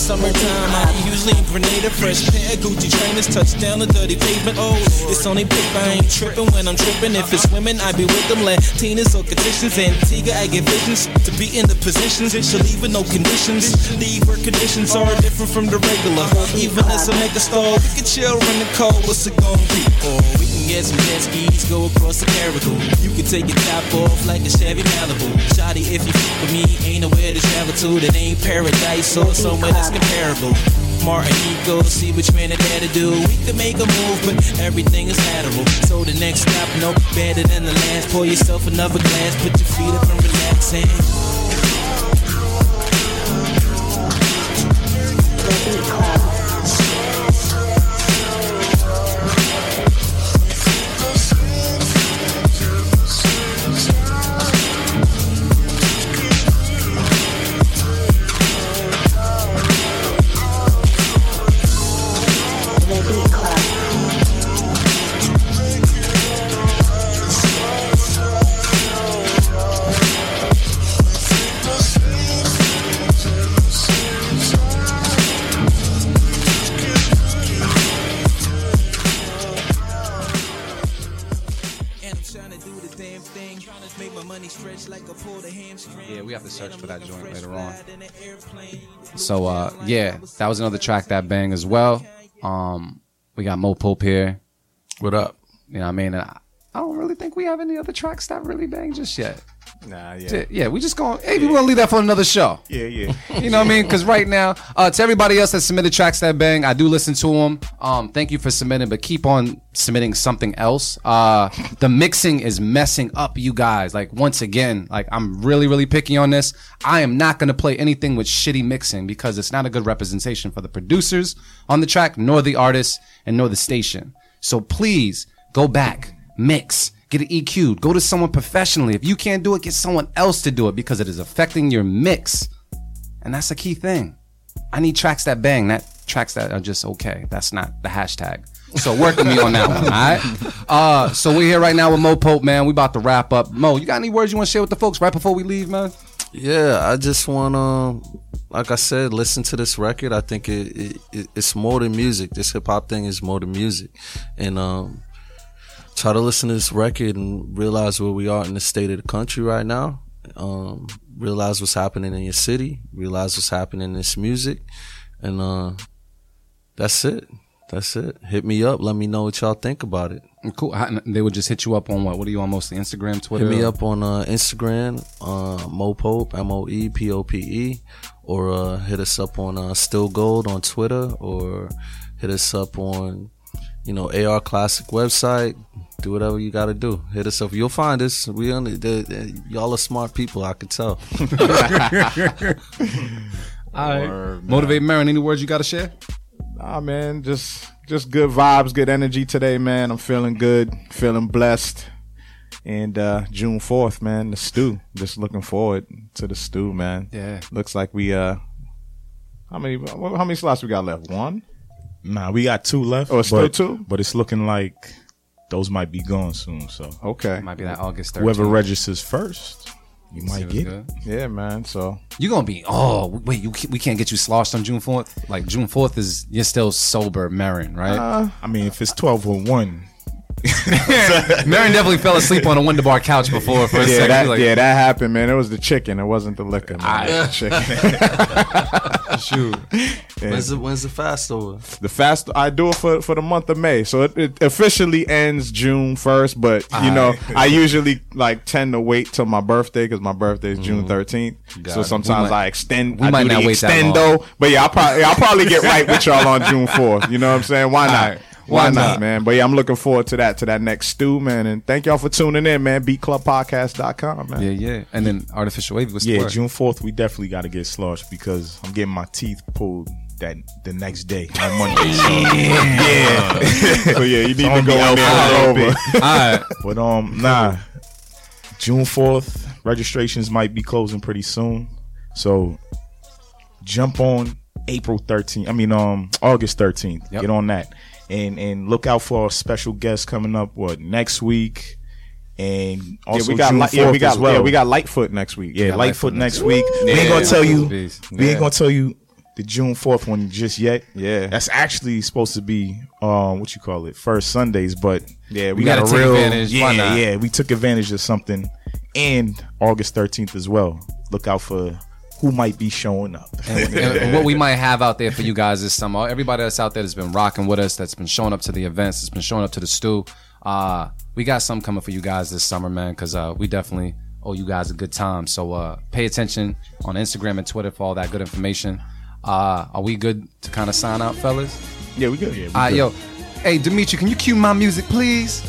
Summertime, I usually in Grenada. Fresh pair of Gucci trainers, touch down the dirty pavement. Oh, it's only pick, I ain't tripping when I'm tripping. If it's women, I be with them. Latinas or conditions. Antigua, I get visions to be in the positions. She'll leave with no conditions. Leave her conditions are different from the regular. Even as a mega star, we can chill, run the cold. What's it gon' be? Or we can get some jet skis, go across the Caribou. You can take your top off like a Chevy Malibu. Shawty, if you fuck with me, ain't nowhere to travel to that ain't paradise or somewhere that's comparable. Martinico, see which man it had to do. We could make a move, but everything is lateral. So the next stop, no better than the last. Pour yourself another glass, put your feet up and relax and Yeah, we have to search for that joint later on. So, uh, yeah, that was another track that banged as well. Um, we got Mo Pope here. What up? You know what I mean? I, I don't really think we have any other tracks that really bang just yet. Nah, yeah. Yeah, we just going, hey, yeah. we're going to leave that for another show. Yeah, yeah. You know what I mean? Because right now, uh, to everybody else that submitted tracks that bang, I do listen to them. Um, thank you for submitting, but keep on submitting something else. Uh, the mixing is messing up, you guys. Like, once again, like, I'm really, really picky on this. I am not going to play anything with shitty mixing because it's not a good representation for the producers on the track, nor the artists, and nor the station. So please go back, mix, get it E Q'd, go to someone professionally. If you can't do it, get someone else to do it because it is affecting your mix. And that's a key thing. I need tracks that bang, not tracks that are just okay. That's not the hashtag. So work with me on that one, all right? Uh, so we're here right now with Mo Pope, man. We about to wrap up. Mo, you got any words you want to share with the folks right before we leave, man? Yeah, I just want to, like I said, listen to this record. I think it, it it's more than music. This hip-hop thing is more than music. And, um... try to listen to this record and realize where we are in the state of the country right now. Um, realize what's happening in your city. Realize what's happening in this music. And uh, that's it. That's it. Hit me up. Let me know what y'all think about it. Cool. I, they would just hit you up on what? What are you on mostly? Instagram, Twitter? Hit me up on uh, Instagram, uh, Mo Pope, M O E P O P E. Or uh, hit us up on uh, Still Gold on Twitter. Or hit us up on, you know, A R Classic website. Do whatever you gotta do. Hit us up. You'll find us. We on the, y'all are smart people. I can tell. All right. Or, Motivate Marin. Any words you gotta share? Nah, man. Just, just good vibes, good energy today, man. I'm feeling good, feeling blessed. And uh, June fourth, man, the stew. Just looking forward to the stew, man. Yeah. Looks like we. Uh, how many? How many slots we got left? One. Nah, we got two left. Oh, it's but, still two. But it's looking like those might be gone soon, so okay. It might be that August thirteenth. Whoever registers first, you might get good. It. Yeah, man. So you're gonna be oh wait, you we can't get you sloshed on June fourth. Like June fourth is you're still sober, Marin, right? Uh, I mean, if it's twelve oh one. Marin definitely fell asleep on a Wonder Bar couch before for a yeah, second. That, like, yeah, that happened, man. It was the chicken. It wasn't the liquor, man. I, yeah. Chicken. Shoot. Yeah. When's, the, when's the fast over? The fast, I do it for, for the month of May. So it, it officially ends June first, but, you I, know, I usually, like, tend to wait till my birthday because my birthday is June thirteenth. Got so sometimes might, I extend. We I might do not the wait extendo, that long. But, yeah, I'll probably, I'll probably get right with y'all on June fourth. You know what I'm saying? Why not? Right. Why not, man? But yeah, I'm looking forward to that, to that next stew, man. And thank y'all for tuning in, man. beat club podcast dot com, man. Yeah, yeah. And then Artificial A V, what's the word? Yeah, June fourth, we definitely got to get sloshed because I'm getting my teeth pulled that the next day on Monday. So, yeah. So yeah, you need so to go out there over. All right. But um, nah, June fourth, registrations might be closing pretty soon. So jump on April thirteenth. I mean, um, August thirteenth. Yep. Get on that. And and look out for our special guest coming up what next week, and also yeah, we got June fourth yeah we got well. yeah we got Lightfoot next week yeah Lightfoot, Lightfoot next week. Woo! We yeah, ain't gonna tell you yeah. we ain't gonna tell you the June fourth one just yet. Yeah, that's actually supposed to be um what you call it first Sundays, but yeah we, we got a real advantage. yeah Why not? yeah we took advantage of something, and August thirteenth as well. Look out for who might be showing up. and, and what we might have out there for you guys this summer. Everybody that's out there that's been rocking with us, that's been showing up to the events, that's been showing up to the stew. Uh, we got something coming for you guys this summer, man, because uh, we definitely owe you guys a good time. So uh, pay attention on Instagram and Twitter for all that good information. Uh, are we good to kind of sign out, fellas? Yeah, we good. Yeah, we uh, good. Yo, hey, Dimitri, can you cue my music, please?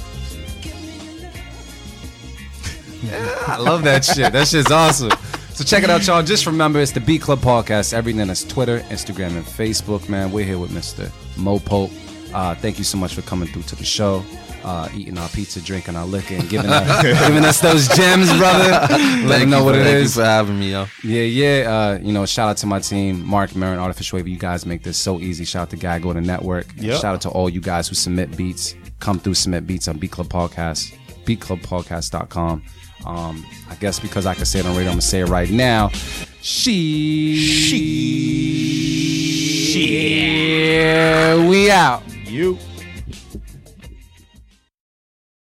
Yeah, I love that shit. That shit's awesome. So check it out, y'all. Just remember, it's the Beat Club Podcast. Everything is Twitter, Instagram, and Facebook, man. We're here with Mister Mo Pope. Uh, thank you so much for coming through to the show, uh, eating our pizza, drinking our liquor, and giving us, giving us those gems, brother. Let them know what it is. Thank you for having me, yo. Yeah, yeah. Uh, you know, shout out to my team, Mark, Marin, Artificial A V. You guys make this so easy. Shout out to Guy, go to Network. Yep. Shout out to all you guys who submit beats. Come through, submit beats on Beat Club Podcast, beat club podcast dot com. Um, I guess because I can say it on radio, I'm gonna say it right now. She, she, she. Yeah, we out. You.